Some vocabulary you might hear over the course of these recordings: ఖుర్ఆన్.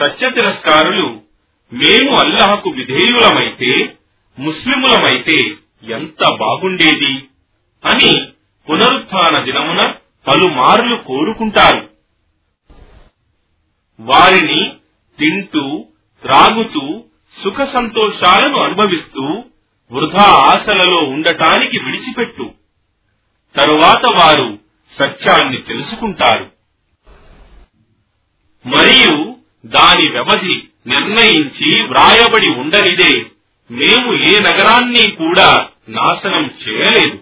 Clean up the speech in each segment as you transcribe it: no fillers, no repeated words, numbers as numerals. సత్య తిరస్కారులు మేము అల్లాహకు విధేయులమైతే, ముస్లిములమైతే ఎంత బాగుండేది అని పునరుత్థాన దినమున పలుమార్లు కోరుకుంటారు. వారిని తింటూ త్రాగుతూ సుఖ సంతోషాలను అనుభవిస్తూ వృధా ఆశలలో ఉండటానికి విడిచిపెట్టు. తరువాత వారు సత్యాన్ని తెలుసుకుంటారు. మరియు దాని వ్యవధి నిర్ణయించి వ్రాయబడి ఉండనిదే, మేము ఏ నగరాన్ని కూడా నాశనం చేయలేదు.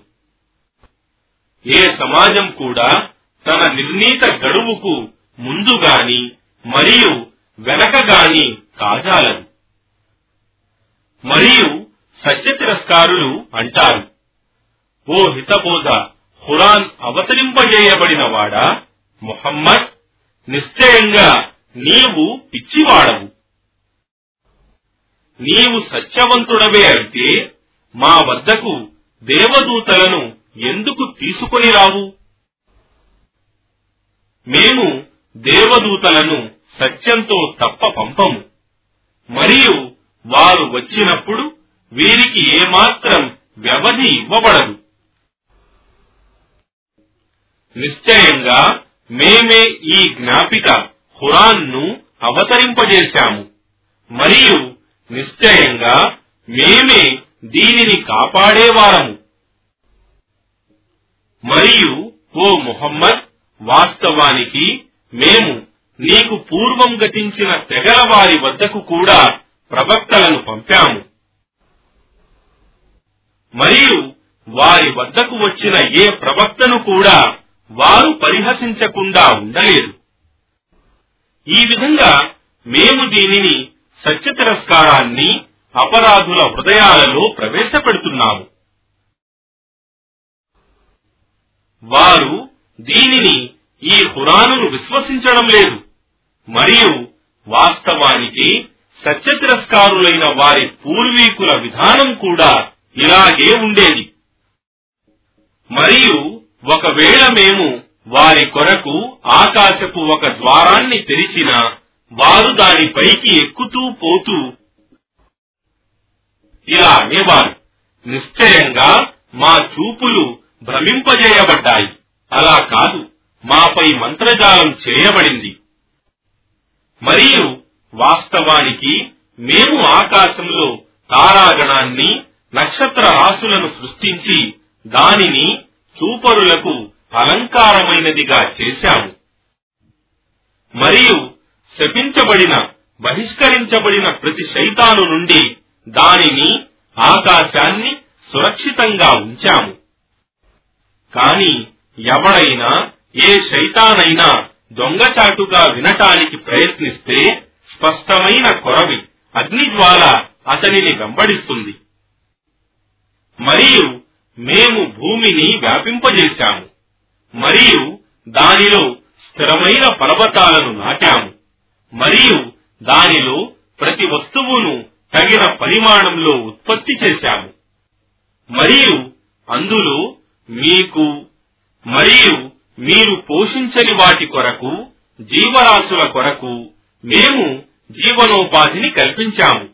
ఏ సమాజం కూడా తన నిర్ణీత గడువుకు ముందుగాని మరియు వెనకగాని కాజాలదు. మరియు సత్య తిరస్కారులు అంటారు, ఓ హితబోధ, ఖురాన్ అవతరింపజేయబడిన వాడా ముహమ్మద్, నిశ్చయంగా నీవు పిచ్చివాడవు. నీవు సత్యవంతుడవే అయితే మా వద్దకు దేవదూతలను ఎందుకు తీసుకొని రావు? మేము దేవదూతలను సత్యంతో తప్ప పంపము. మరియు వారు వచ్చినప్పుడు వీరికి ఏమాత్రం వ్యవధి ఇవ్వబడదు. నిశ్చయంగా మేమే ఈ జ్ఞాపిక ఖురాన్ను అవతరింపజేశాము, మరియు నిశ్చయంగా మేమే దీనిని కాపాడేవారము. మరియు ఓ ముహమ్మద్, వాస్తవానికి మేము నీకు పూర్వం గతించిన తెగల వారి వద్దకు కూడా ప్రవక్తలను పంపాము. మరియు వారి వద్దకు వచ్చిన ఏ ప్రవక్తను కూడా వారు పరిహసించకుండా ఉండలేదు. ఈ విధంగా మేము దీనిని, సత్య తిరస్కారాన్ని అపరాధుల హృదయాలలో ప్రవేశపెడుతున్నాము. వారు దీనిని, ఈ ఖురానును విశ్వసించడం లేదు. మరియు వాస్తవానికి సత్య తిరస్కారులైన వారి పూర్వీకుల విధానం కూడా ఇలాగే ఉండేది. మరియు ఒకవేళ మేము వారి కొరకు ఆకాశపు ఒక ద్వారాన్ని తెరిచినా వారు దానిపైకి ఎక్కుతూ పోతూ ఇలా అనేవారు, నిశ్చయంగా మా చూపులు భ్రమింపజేయబడ్డాయి. అలా కాదు, మాపై మంత్రజాలం చేయబడింది. మరియు వాస్తవానికి మేము ఆకాశంలో తారాగణాన్ని, నక్షత్ర రాశులను సృష్టించి దానిని చూపరులకు అలంకారమైనదిగా చేశాము. మరియు శపించబడిన, బహిష్కరించబడిన ప్రతి శైతాను నుండి దానిని, ఆకాశాన్ని సురక్షితంగా ఉంచాము. కాని ఎవడైనా ఏ శైతానైనా దొంగచాటుగా వినటానికి ప్రయత్నిస్తే స్పష్టమైన కొరవి, అగ్నిజ్వాల అతనిని వెంబడిస్తుంది. మరియు మేము భూమిని వ్యాపింపజేశాము, మరియు దానిలో స్థిరమైన పర్వతాలను నాటాము, మరియు దానిలో ప్రతి వస్తువును తగిన పరిమాణంలో ఉత్పత్తి చేశాము. మరియు అందులో మీకు మరియు మీరు పోషించని వాటి కొరకు, జీవరాశుల కొరకు మేము జీవనోపాధిని కల్పించాము.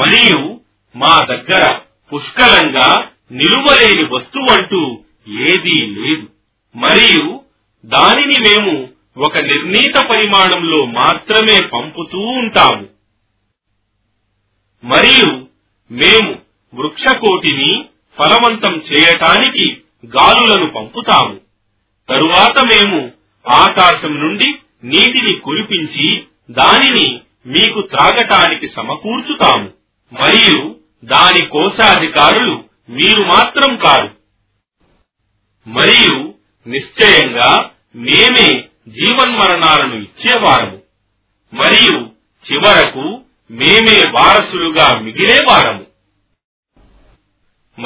మరియు మా దగ్గర పుష్కలంగా నిలువలేని వస్తువంటూ ఏదీ లేదు. మరియు దానిని మేము ఒక నిర్ణీత పరిమాణంలో మాత్రమే పంపుతూ ఉంటాము. మరియు మేము వృక్షకోటిని ఫలవంతం చేయటానికి గాలులను పంపుతాము. తరువాత మేము ఆకాశం నుండి నీటిని కురిపించి దానిని మీకు త్రాగటానికి సమకూర్చుతాము. మరియు దాని కోశాధికారులు మీరు మాత్రం కాదు. మరియు నిశ్చయంగా మేమే జీవన్మరణాలను ఇచ్చేవారము. మరియు చివరకు మేమే వారసులుగా మిగిలేవారము.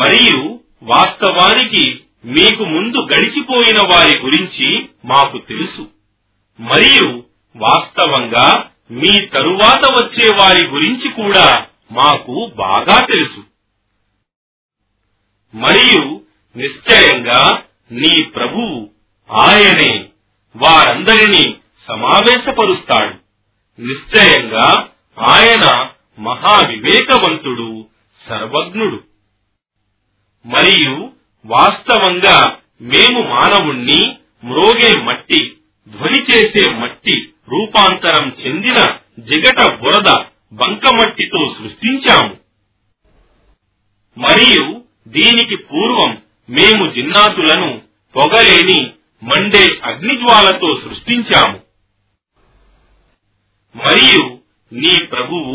మరియు వాస్తవానికి మీకు ముందు గడిచిపోయిన వారి గురించి మాకు తెలుసు. మరియు వాస్తవంగా మీ తరువాత వచ్చే వారి గురించి కూడా మాకు బాగా తెలుసు. మరియు నిశ్చయంగా నీ ప్రభువు ఆయనే వారందరినీ సమావేశపరుస్తాడు. నిశ్చయంగా ఆయన మహావివేకవంతుడు, సర్వజ్ఞుడు. మరియు వాస్తవంగా మేము మానవుణ్ణి మ్రోగే మట్టి, ధ్వని చేసే మట్టి రూపాంతరం చెందిన జిగట బురద బంకమట్టితో సృష్టించాము. మరియు దీనికి పూర్వం మేము జిన్నాతులను పొగలేని మండే అగ్నిజ్వాలతో సృష్టించాము. మరియు నీ ప్రభువు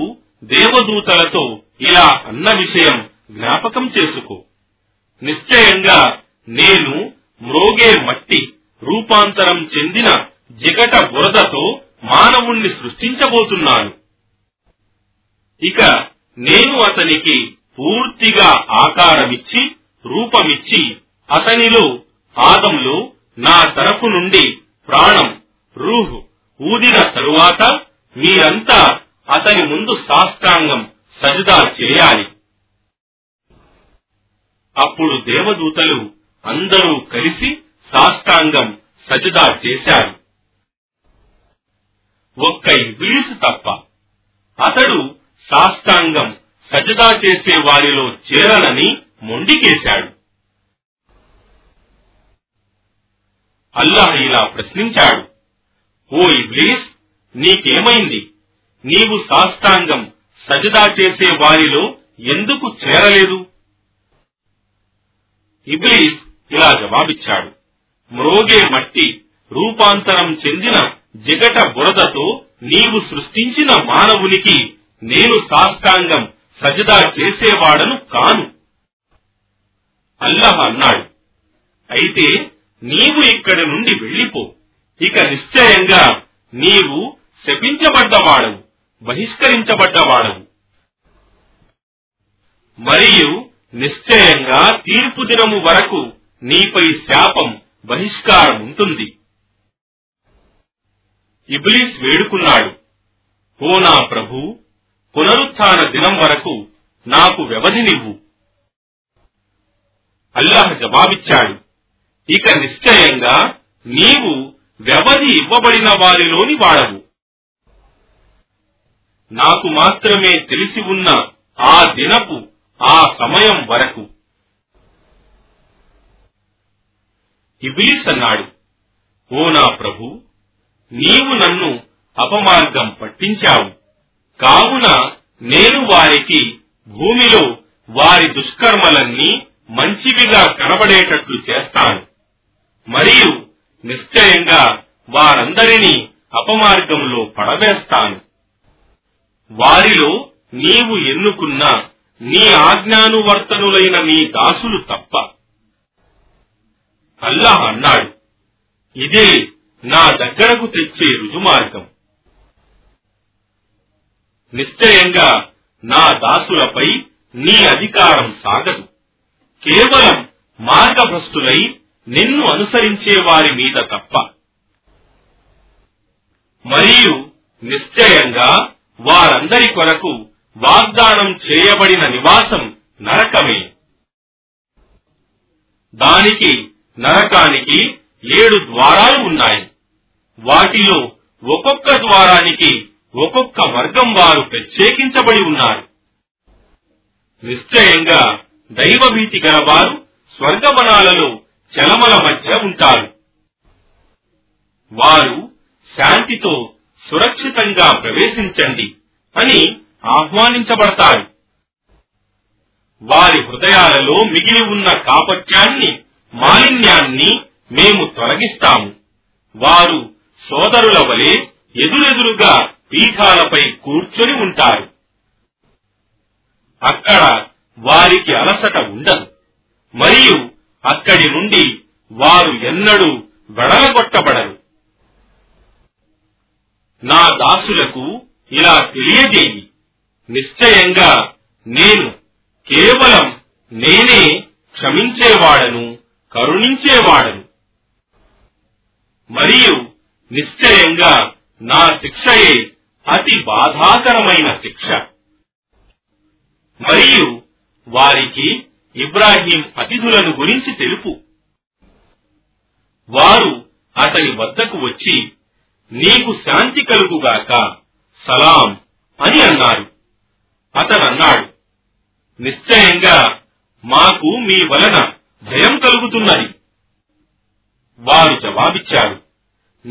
దేవదూతలతో ఇలా అన్న విషయం జ్ఞాపకం చేసుకో. నిశ్చయంగా నేను మ్రోగే మట్టి రూపాంతరం చెందిన జిగట బురదతో మానవుణ్ణి సృష్టించబోతున్నాను. ఇక నేను అతనికి పూర్తిగా ఆకారమిచ్చి, రూపమిచ్చి, అతనిలో ఆదంలో నా తరఫు నుండి ప్రాణం, రూహ్ ఊదిన తరువాత మీరంతా అతని ముందు సాష్టాంగం సజదా చేయాలి. అప్పుడు దేవదూతలు అందరూ కలిసి సాష్టాంగం సజదా చేశారు, ఒక్క ఇబ్లీసు తప్ప. అతడు సాష్టాంగం సజదా చేసే వారిలో చేరనని మొండికేశాడు. అల్లాహ్ ఇలా ప్రశ్నించాడు, ఓ ఇబ్లీస్, నీకేమైంది? నీవు సాష్టాంగం సజదా చేసే వారిలో ఎందుకు చేరలేదు? ఇబ్లీస్ ఇలా జవాబిచ్చాడు, మ్రోగే మట్టి రూపాంతరం చెందిన జిగట బురదతో నీవు సృష్టించిన మానవునికి నేను సాష్టాంగం సజదా చేసేవాడను కాను. అల్లాహ్ అన్నాడు, అయితే నీవు ఇక్కడి నుండి వెళ్ళిపో. ఇక నిశ్చయంగా నీవు శపించబడ్డవాడవు, బహిష్కరించబడ్డవాడవు. మరియు నిశ్చయంగా తీర్పు దినము వరకు నీపై శాపం, బహిష్కారం ఉంటుంది. ఇబ్లీస్ వేడుకున్నాడు, ఓ నా ప్రభు, పునరుత్థాన దినం వరకు నాకు వ్యవధినివ్వు. అల్లాహ్ జవాబిచ్చాడు, ఇక నిశ్చయంగా నీవు వ్యవధి ఇవ్వబడిన వారిలోని వాడవు. నాకు మాత్రమే తెలిసి ఉన్న ఆ దినపు ఆ సమయం వరకు. ఇబ్లీస్ అన్నాడు, ఓ నా ప్రభు, నీవు నన్ను అపమార్గం పట్టించావు. కావున నేను వారికి భూమిలో వారి దుష్కర్మలన్నీ మంచివిగా కనబడేటట్లు చేస్తాను. మరియు నిశ్చయంగా వారందరినీ అపమార్గంలో పడవేస్తాను. వారిలో నీవు ఎన్నుకున్న నీ ఆజ్ఞానువర్తనులైన నీ దాసులు తప్ప. అల్లాహ్ అన్నాడు, ఇదే నా దగ్గరకు తెచ్చే రుజుమార్గం. నిశ్చయంగా నా దాసులపై నీ అధికారం సాగదు. కేవలం మార్గభ్రష్టులై నిన్ను అనుసరించే వారి మీద తప్ప. మరియు నిశ్చయంగా వారందరి కొరకు వాగ్దానం చేయబడిన నివాసం నరకమే. దానికి, నరకానికి 7 ద్వారాలు ఉన్నాయి. వాటిలో ఒక్కొక్క ద్వారానికి ఒక్కొక్క వర్గం వారు ప్రత్యేకించబడి ఉన్నారు. నిశ్చయంగా దైవభీతి గలవారు స్వర్గవనాలలో చలమల మధ్య ఉంటారు. వారు శాంతితో సురక్షితంగా ప్రవేశించండి అని ఆహ్వానించబడతారు. వారి హృదయాలలో మిగిలి ఉన్న కాపట్యాన్ని, మాలిన్యాన్ని మేము తొలగిస్తాము. వారు సోదరుల వలె ఎదురెదురుగా పీఠాలపై కూర్చొని ఉంటారు. అక్కడ వారికి అలసట ఉండదు. మరియు అక్కడి నుండి వారు ఎన్నడూ వెడలగొట్టబడరు. నా దాసులకు ఇలా తెలియజేయి, నిశ్చయంగా నేను, కేవలం నేనే క్షమించేవాడను, కరుణించేవాడను. మరియు నిశ్చయంగా నా శిక్షయే అతి బాధాకరమైన శిక్ష. మరియు వారికి ఇబ్రాహీం అతిథులను గురించి తెలుపు. వారు అతని వద్దకు వచ్చి, నీకు శాంతి కలుగుగాక, సలాం అని అన్నారు. అతనన్నాడు, నిశ్చయంగా మాకు మీ వలన భయం కలుగుతున్నది. వారు జవాబిచ్చారు,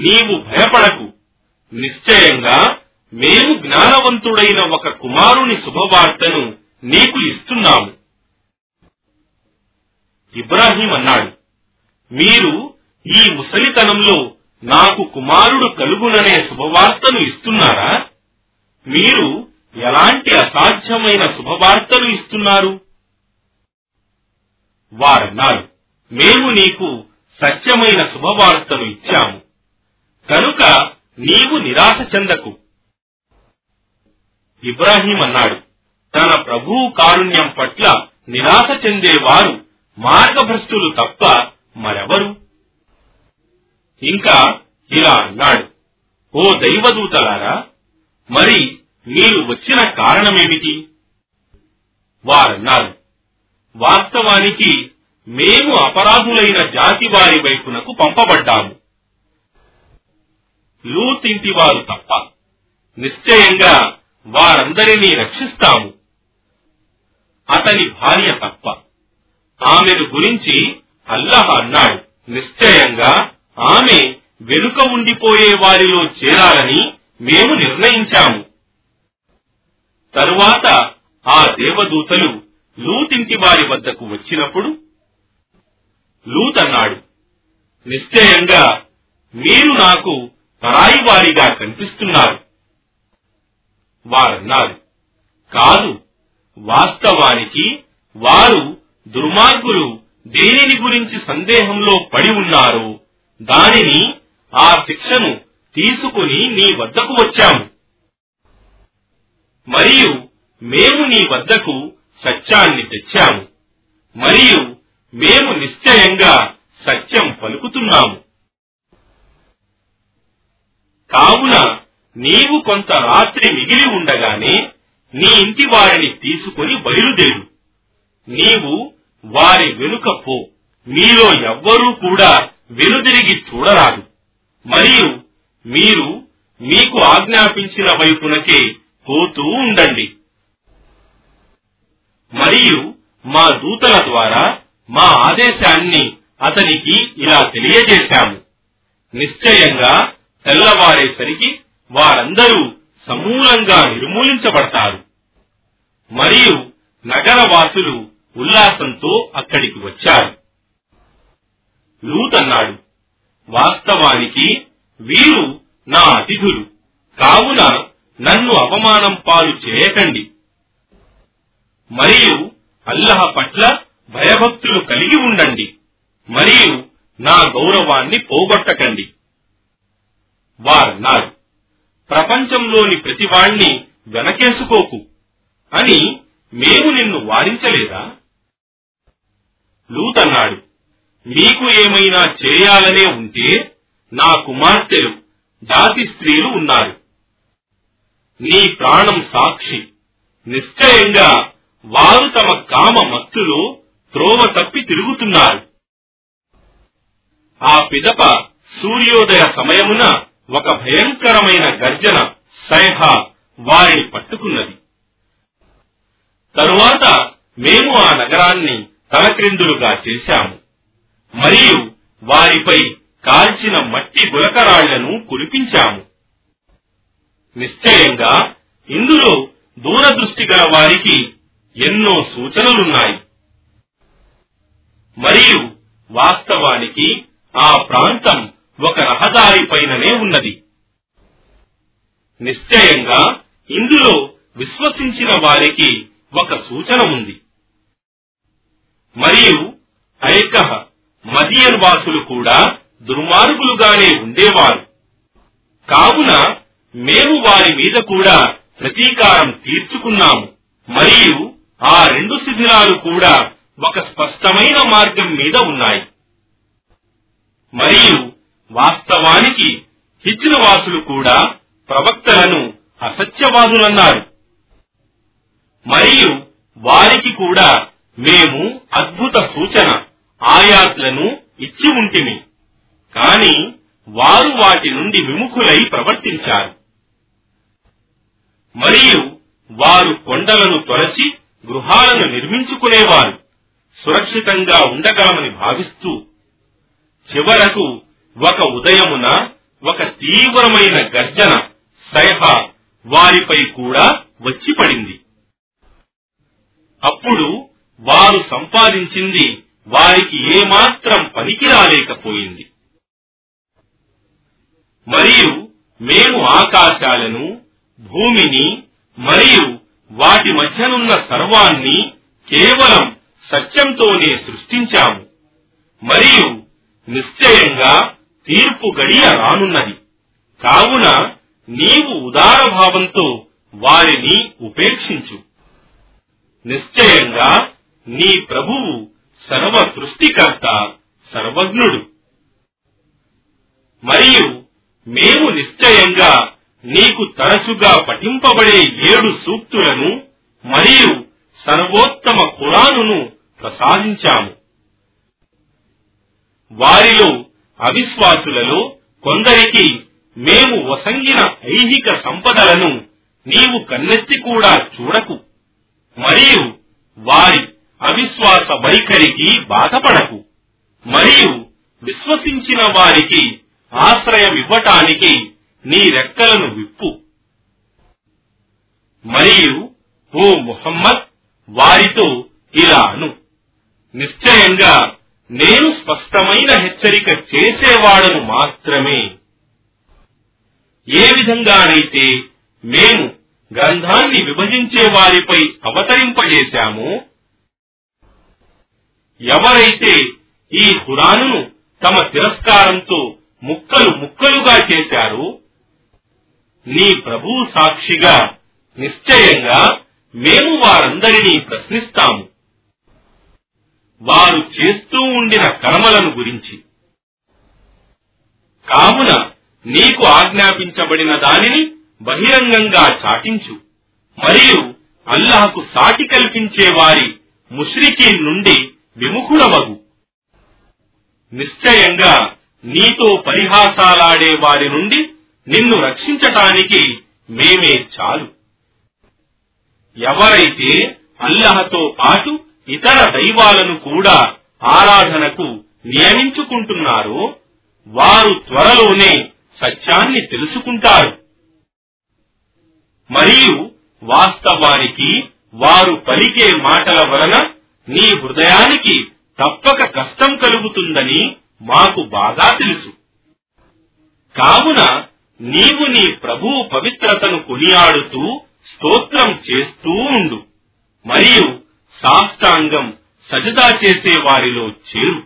నీవు భయపడకు, నిశ్చయంగా మేము జ్ఞానవంతుడైన ఒక కుమారుని శుభవార్తను నీకు ఇస్తున్నాము. ఇబ్రాహీం అన్నాడు, మీరు ఈ ముసలితనంలో నాకు కుమారుడు కలుగుననే శుభవార్తను ఇస్తున్నారా? మీరు ఎలాంటి అసాధ్యమైన శుభవార్తలు ఇస్తున్నారు? వారన్నారు, మేము నీకు సత్యమైన శుభవార్తను ఇచ్చాము, కనుక నీవు నిరాశ చెందకు. ఇబ్రాహీం అన్నాడు, తన ప్రభువు కారుణ్యం పట్ల నిరాశ చెందేవారు మార్గభ్రష్టులు తప్ప మరెవరు? ఇంకా ఇలా అన్నాడు, ఓ దైవదూతలారా, మరి మీరు వచ్చిన కారణమేమిటి? వారన్నారు, వాస్తవానికి మేము అపరాధులైన జాతి వారి వైపునకు పంపబడ్డాము, లూత్ ఇంటి వారు తప్ప. నిశ్చయంగా వారందరినీ రక్షిస్తాము, అతని భార్య తప్ప. ఆమెను గురించి అల్లాహ్ అన్నాడు, నిశ్చయంగా ఆమె వెనుక ఉండిపోయే వారిలో చేరాలని మేము నిర్ణయించాము. తరువాత ఆ దేవదూతలు లూతింటి వారి వద్దకు వచ్చినప్పుడు లూత్ అన్నాడు, నిశ్చయంగా మీరు నాకు పరాయి వారిగా కనిపిస్తున్నారు. వారన్నారు, కాదు, వాస్తవానికి వారు దుర్మార్గులు దేనిని గురించి సందేహంలో పడి ఉన్నారు దానిని, ఆ శిక్షను తీసుకుని నీ వద్దకు వచ్చాము. మరియు మేము నీ వద్దకు సత్యాన్ని తెచ్చాము, మరియు మేము నిశ్చయంగా సత్యం పలుకుతున్నాము. కావున నీవు కొంత రాత్రి మిగిలి ఉండగానే నీ ఇంటి వారిని తీసుకుని బయలుదేరు, నీవు వారి వెనుక పో, మీలో ఎవ్వరూ కూడా వెనుదిరిగి చూడరాదు, మరియు మీరు మీకు ఆజ్ఞాపించిన వైపునకే పోతూ ఉండండి. మరియు మా దూతల ద్వారా మా ఆదేశాన్ని అతనికి ఇలా తెలియజేశాము, నిశ్చయంగా తెల్లవారేసరికి వారందరూ సమూలంగా నిర్మూలించబడతారు. మరియు నగరవాసులు ఉల్లాసంతో అక్కడికి వచ్చారు. లూత్ అన్నాడు, వాస్తవానికి వీరు నా అతిథులు, కావున నన్ను అవమానం పాలు చేయకండి, మరియు అల్లాహ్ పట్ల భయభక్తులు కలిగి ఉండండి, మరియు నా గౌరవాన్ని పోగొట్టకండి. వారన్నారు, ప్రపంచంలోని ప్రతివాణ్ణి వెనకేసుకోకు అని మేము నిన్ను వారించలేదా? లూత్ అన్నాడు, మీకు ఏమైనా చేయాలనే ఉంటే నా కుమార్తెలు జాతి స్త్రీలు ఉన్నారు, నీ ప్రాణం సాక్షి, నిశ్చయంగా వారు తమ కామ మత్తులో త్రోవ తప్పి తిరుగుతున్నారు. ఆ పిదప సూర్యోదయ సమయమున ఒక భయంకరమైన గర్జన సైహ వారిని పట్టుకున్నది. తరువాత మేము ఆ నగరాన్ని తలక్రిందులుగా చేశాము, మరియు వారిపై కాల్చిన మట్టి గులకరాళ్లను కురిపించాము. నిశ్చయంగా ఇందులో దూరదృష్టి గల వారికి ఎన్నో సూచనలున్నాయి. మరియు వాస్తవానికి ఆ ప్రాంతం ఒక రహదారి పైననే ఉన్నది. నిశ్చయంగా ఇందులో విశ్వసించిన వారికి ఒక సూచన ఉంది. మరియు ఐకహ మదియన్ వాసులు కూడా దుర్మార్గులుగానే ఉండేవారు, కావున మేము వారి మీద కూడా ప్రతీకారం తీర్చుకున్నాము. మరియు ఆ రెండు శిథిలాలు కూడా ఒక స్పష్టమైన మార్గం మీద ఉన్నాయి. మరియు వాస్తవానికి హిజ్ర్ వాసులు కూడా ప్రవక్తలను అసత్యవాదులన్నారు, మరియు వారికి కూడా మేము అద్భుత సూచన ఆయాత్లను ఇచ్చి ఉంటిమి, కాని వారు వాటి నుండి విముఖులై ప్రవర్తించారు. మరియు వారు కొండలను తొలచి గృహాలను నిర్మించుకునేవారు సురక్షితంగా ఉండగలమని భావిస్తూ. చివరకు ఒక ఉదయమున ఒక తీవ్రమైన గర్జన, సైహ వారిపై కూడా వచ్చి పడింది. అప్పుడు వారు సంపాదించింది వారికి ఏమాత్రం పనికిరాలేకపోయింది. మరియు మేము ఆకాశాలను, భూమిని మరియు వాటి మధ్యనున్న సర్వాన్ని కేవలం సత్యంతోనే సృష్టించాము. మరియు నిశ్చయంగా తీర్పు గడియ రానున్నది. కావున నీవు ఉదార భావంతో వారిని ఉపేక్షించు. నిశ్చయంగా నీ ప్రభువు సర్వ సృష్టికర్త, సర్వజ్ఞుడు. మరియు మేము నిశ్చయంగా నీకు తరచుగా పఠింపబడే 7 సూక్తులను మరియు సర్వోత్తమ ఖురానును ప్రసాదించాము. వారిలో అవిశ్వాసులలో కొందరికి మేము వసంగిన ఐహిక సంపదలను నీవు కన్నెత్తి కూడా చూడకు, మరియు వారి అవిశ్వాస వైఖరికి బాధపడకు. మరియు విశ్వసించిన వారికి ఆశ్రయమివ్వటానికి నీ రెక్కలను విప్పు. మరియు ఓ ముహమ్మద్, వారితో ఇలా అను: నిశ్చయంగా నేను స్పష్టమైన హెచ్చరిక చేసేవాడను మాత్రమే. ఏ విధంగానైతే మేము గ్రంథాన్ని విభజించే వారిపై అవతరింపజేశామో, ఎవరైతే ఈ ఖురానును తమ తిరస్కారంతో ముక్కలు ముక్కలుగా చేశారో, నీ ప్రభువు సాక్షిగా నిశ్చయంగా మేము వారందరినీ ప్రశ్నిస్తాము వారు చేస్తూ ఉండిన కర్మలను గురించి. కావున నీకు ఆజ్ఞాపించబడిన దానిని బహిరంగంగా చాటించు. మరియు అల్లాహకు సాటి కల్పించే వారి ముష్రికీన్ నుండి విముఖుడవగు. నిశ్చయంగా నీతో పరిహాసాలాడే వారి నుండి నిన్ను రక్షించటానికి మేమే చాలు. ఎవరైతే అల్లాహతో పాటు ఇతర దైవాలను కూడా ఆరాధనకు నియమించుకుంటున్నారో, వారు త్వరలోనే సత్యాన్ని తెలుసుకుంటారు. మరియు వాస్తవానికి వారు పలికే మాటల వలన నీ హృదయానికి తప్పక కష్టం కలుగుతుందని మాకు బాగా తెలుసు. కావున నీవు నీ ప్రభువు పవిత్రతను కొనియాడుతూ స్తోత్రం చేస్తూ ఉండు. మరియు సాష్టాంగం సజదా చేసే వారిలో చేరు.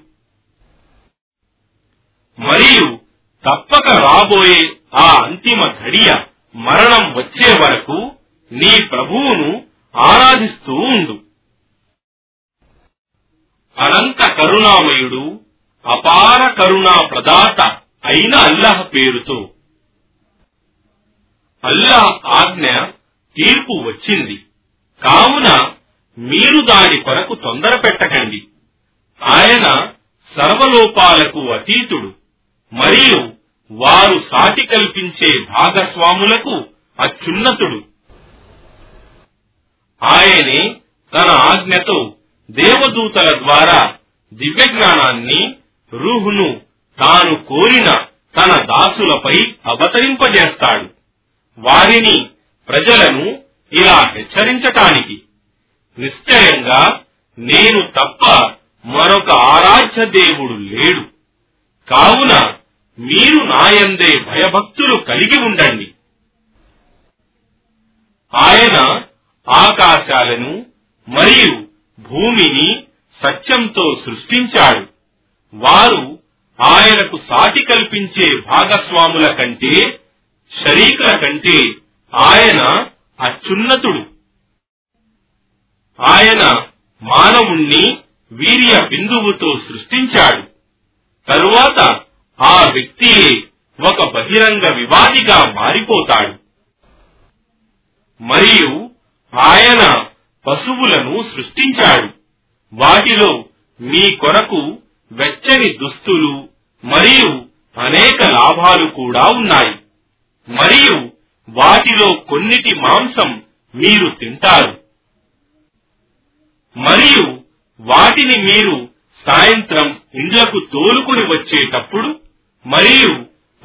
మరియు తప్పక రాబోయే ఆ అంతిమ ఘడియ, మరణం వచ్చే వరకు నీ ప్రభువును ఆరాధిస్తూ ఉండు. అనంత కరుణామయుడు, అపార కరుణా ప్రదాత అయిన అల్లాహ్ పేరుతో. అల్లాహ్ ఆజ్ఞ, తీర్పు వచ్చింది. కావున మీరు దాని కొరకు తొందర పెట్టకండి. ఆయన సర్వలోపాలకు అతీతుడు. మరియు వారు సాటి కల్పించే భాగస్వాములకు అత్యున్నతుడు. ఆయనే తన ఆజ్ఞతో దేవదూతల ద్వారా దివ్యజ్ఞానాన్ని, రూహును తాను కోరిన తన దాసులపై అవతరింపజేస్తాడు, వారిని, ప్రజలను ఇలా హెచ్చరించటానికి. నిశ్చయంగా నేను తప్ప మరొక ఆరాధ్య దేవుడు లేడు. కావున మీరు నాయందే భయభక్తులు కలిగి ఉండండి. ఆయన ఆకాశాలను మరియు భూమిని సత్యంతో సృష్టించాడు. వారు ఆయనకు సాటి కల్పించే భాగస్వాముల కంటే, శరీకుల కంటే ఆయన అత్యున్నతుడు. ఆయన మానవుణ్ణి వీర్య బిందువుతో సృష్టించాడు. తరువాత ఆ వ్యక్తియే ఒక బహిరంగ వివాదిగా మారిపోతాడు. మరియు ఆయన పశువులను సృష్టించాడు. వాటిలో మీ కొరకు వెచ్చని దుస్తులు మరియు అనేక లాభాలు కూడా ఉన్నాయి. మరియు వాటిలో కొన్నిటి మాంసం మీరు తింటారు. మరియు వాటిని మీరు సాయంత్రం ఇండ్లకు తోలుకొని వచ్చేటప్పుడు మరియు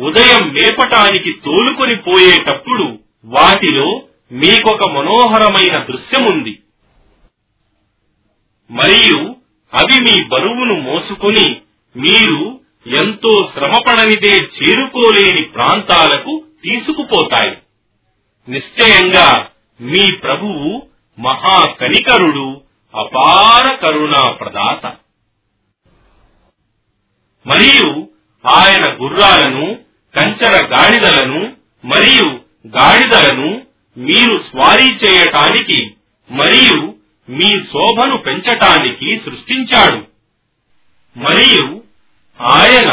ఉదయం మేపటానికి తోలుకొని పోయేటప్పుడు వాటిలో మీకొక మనోహరమైన దృశ్యముంది. మరియు అవి మీ బరువును మోసుకొని మీరు ఎంతో శ్రమపడనిదే చేరుకోలేని ప్రాంతాలకు తీసుకుపోతాయి. నిశ్చయంగా మీ ప్రభువు మహా కనికరుడు, అపార కరుణా ప్రదాత. మరియు ఆయన గుర్రాలను, కంచర గాడిదలను మరియు గాడిదలను మీరు స్వారీ చేయటానికి మరియు మీ శోభను పెంచటానికి సృష్టించాడు. మరియు ఆయన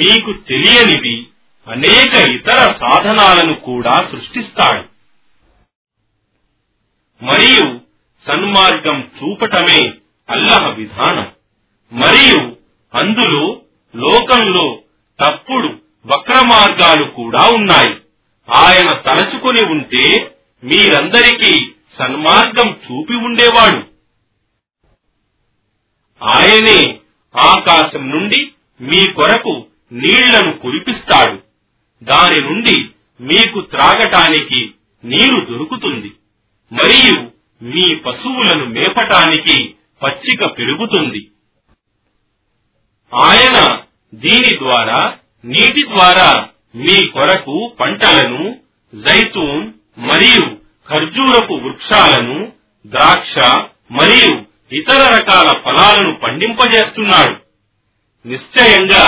మీకు తెలియనివి అనేక ఇతర సాధనాలను కూడా సృష్టిస్తాడు. మరియు సన్మార్గం చూపటమే అల్లాహ్ విధానం. మరియు అందులో లోకంలో తప్పుడు వక్ర మార్గాలు కూడా ఉన్నాయి. ఆయన తలచుకొని ఉంటే మీరందరికీ సన్మార్గం చూపి ఉండేవాడు. ఆయనే ఆకాశం నుండి మీ కొరకు నీళ్లను కురిపిస్తాడు. దాని నుండి మీకు త్రాగటానికి నీరు దొరుకుతుంది. మరియు మీ పశువులను మేపటానికి పచ్చిక పెరుగుతుంది. ఆయన దీని ద్వారా, నీటి ద్వారా మీ కొరకు పంటలను, జైతూన్ మరియు ఖర్జూరపు వృక్షాలను, ద్రాక్ష మరియు ఇతర రకాల ఫలాలను పండింపజేస్తున్నాడు. నిశ్చయంగా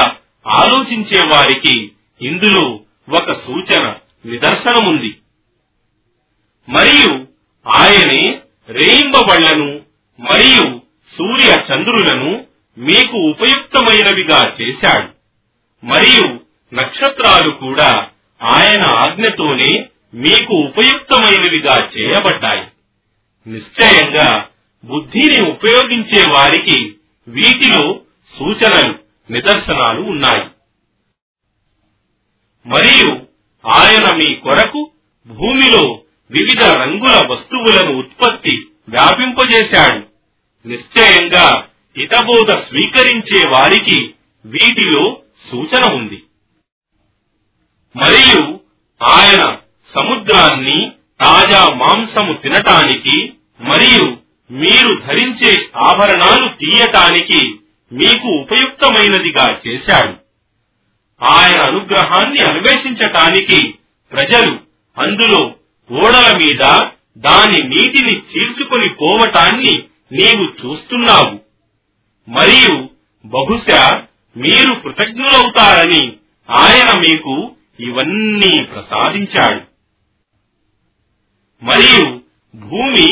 ఆలోచించే వారికి ఇందులో ఒక సూచన, నిదర్శనముంది. మరియు ఆయనే రేయింబవళ్లను మరియు సూర్య చంద్రులను మీకు ఉపయుక్తమైనవిగా చేశాడు. మరియు నక్షత్రాలు కూడా ఆయన ఆజ్ఞతోనే మీకు ఉపయుక్తమైనవిగా చేయబడ్డాయి. నిశ్చయంగా బుద్ధిని ఉపయోగించే వారికి వీటిలో సూచనలు, నిదర్శనాలు ఉన్నాయి. మరియు ఆయన మీ కొరకు భూమిలో వివిధ రంగుల వస్తువులను ఉత్పత్తి, వ్యాపింపజేశాడు. నిశ్చయంగా హితబోధ స్వీకరించే వారికి వీటిలో సూచన ఉంది. మరియు ఆయన సముద్రాన్ని తాజా మాంసము తినటానికి మరియు మీరు ధరించే ఆభరణాలు తీయటానికి మీకు ఉపయుక్తమైనదిగా చేశాడు. ఆయన అనుగ్రహాన్ని అన్వేషించటానికి ప్రజలు అందులో ఓడల మీద దాని నీటిని చీల్చుకొని పోవటాన్ని నీవు చూస్తున్నావు. మరియు బహుశా మీరు కృతజ్ఞులవుతారని ఆయన మీకు ఇవన్నీ ప్రసాదించాడు. మరియు భూమి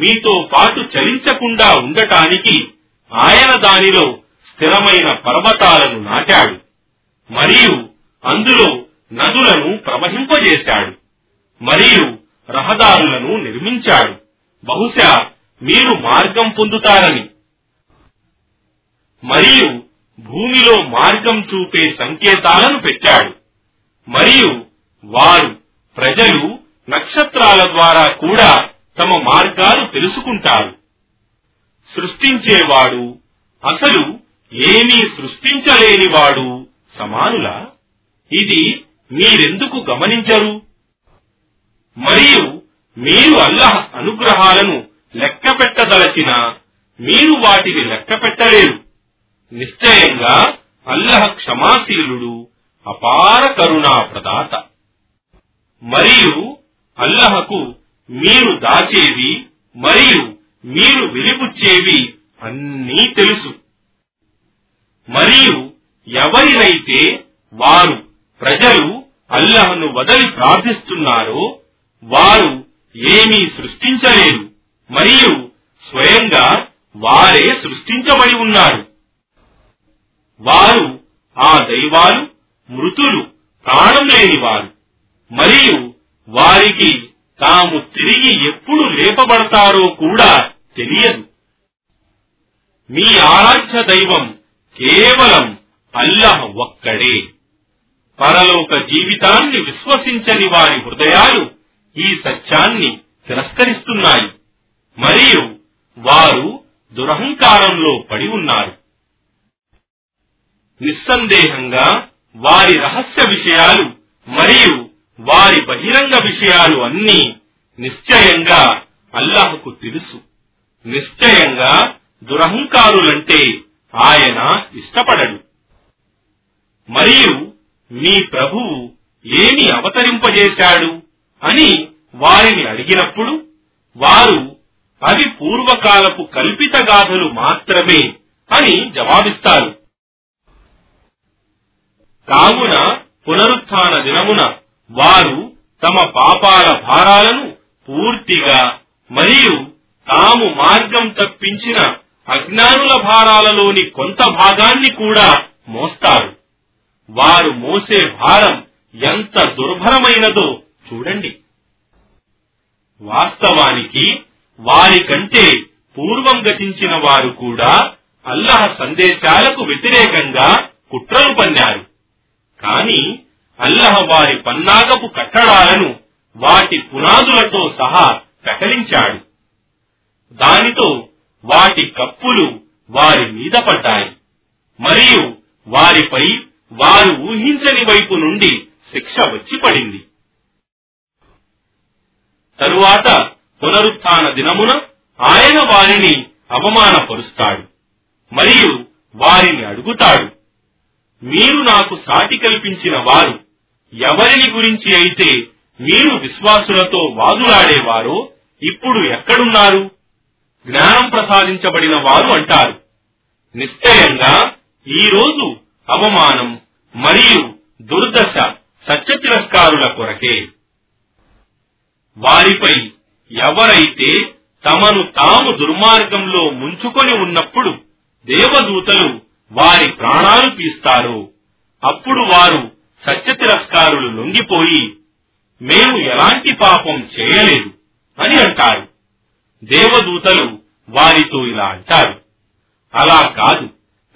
మీతో పాటు చలించకుండా ఉండటానికి ఆయన దానిలో స్థిరమైన పర్వతాలను నాటాడు. మరియు అందులో నదులను ప్రవహింపజేశాడు. మరియు రహదారులను నిర్మించాడు, బహుశా మీరు మార్గం పొందుతారని. మరియు భూమిలో మార్గం చూపే సంకేతాలను పెట్టాడు. మరియు వారు, ప్రజలు నక్షత్రాల ద్వారా కూడా తమ మార్గాలు తెలుసుకుంటారు. సృష్టించేవాడు అసలు ఏమీ సృష్టించలేనివాడు సమానులా? ఇది మీరెందుకు గమనించరు? మరియు మీరు అల్లాహ్ అనుగ్రహాలను లెక్క పెట్టదలచినా మీరు వాటిని లెక్క పెట్టలేరు. నిశ్చయంగా అల్లాహ్ క్షమాశీలుడు, అపార కరుణా ప్రదాత. మరియు అల్లాహకు మీరు దాచేవి మరియు మీరు వెలిబుచ్చేవి అన్నీ తెలుసు. మరియు ఎవరినైతే వారు, ప్రజలు అల్లాహ్ను వదలి ప్రార్థిస్తున్నారో వారు ఏమీ సృష్టించలేరు. మరియు స్వయంగా వారే సృష్టించబడి ఉన్నారు. వారు ఆ దైవాలు మృతులు, ప్రాణం లేనివారు. మరియు వారికి తాము తిరిగి ఎప్పుడు లేపబడతారో కూడా తెలియదు. మీ ఆరాధ్య దైవం కేవలం అల్లాహ్ ఒక్కడే. పరలోక జీవితాన్ని విశ్వసించని వారి హృదయాలు ఈ సత్యాన్ని తిరస్కరిస్తున్నాయి మరియు వారు దురహంకారంలో పడి ఉన్నారు. నిస్సందేహంగా వారి రహస్య విషయాలు మరియు వారి బహిరంగ విషయాలు అన్నీ నిశ్చయంగా అల్లాహకు తెలుసు. నిశ్చయంగా దురహంకారులంటే ఆయన ఇష్టపడడు. మరియు మీ ప్రభువు ఏమి అవతరింపజేశాడు అని వారిని అడిగినప్పుడు వారు అవి పూర్వకాలపు కల్పిత గాథలు మాత్రమే అని జవాబిస్తారు. కావున పునరుత్థాన దినమున వారు తమ పాపాల భారాలను పూర్తిగా మరియు తాము మార్గం తప్పించిన అజ్ఞానుల భారాలలోని కొంత భాగాన్ని కూడా మోస్తారు. వారు మోసే భారం ఎంత దుర్భరమైనదో చూడండి. వాస్తవానికి వారి కంటే పూర్వం గతించిన వారు కూడా అల్లాహ్ సందేశాలకు వ్యతిరేకంగా కుట్రలు పన్నారు. కాని అల్లాహ్ వారి పన్నాగపు కట్టడాలను వాటి పునాదులతో సహా ప్రకటించాడు. దానితో వాటి కప్పులు వారి మీద పడ్డాయి మరియు వారిపై వారు ఊహించని వైపు నుండి శిక్ష వచ్చి పడింది. తరువాత పునరుత్థాన దినమున ఆయన వారిని అవమానపరుస్తాడు మరియు వారిని అడుగుతాడు, మీరు నాకు సాటి కల్పించిన వారు ఎవరిని గురించి అయితే మీరు విశ్వాసులతో వాదులాడేవారో ఇప్పుడు ఎక్కడున్నారు? జ్ఞానం ప్రసాదించబడిన వారు అంటారు. నిశ్చయంగా ఈ రోజు అవమానం మరియు దుర్దశ సత్య తిరస్కారుల కొరకే. వారిపై ఎవరైతే తమను తాము దుర్మార్గంలో ముంచుకొని ఉన్నప్పుడు దేవదూతలు వారి ప్రాణాలు తీస్తారు. అప్పుడు వారు సత్య తిరస్కారులు లొంగిపోయి మేము ఎలాంటి పాపం చేయలేదు అని అంటారు. దేవదూతలు వారితో ఇలా అంటారు, అలా కాదు,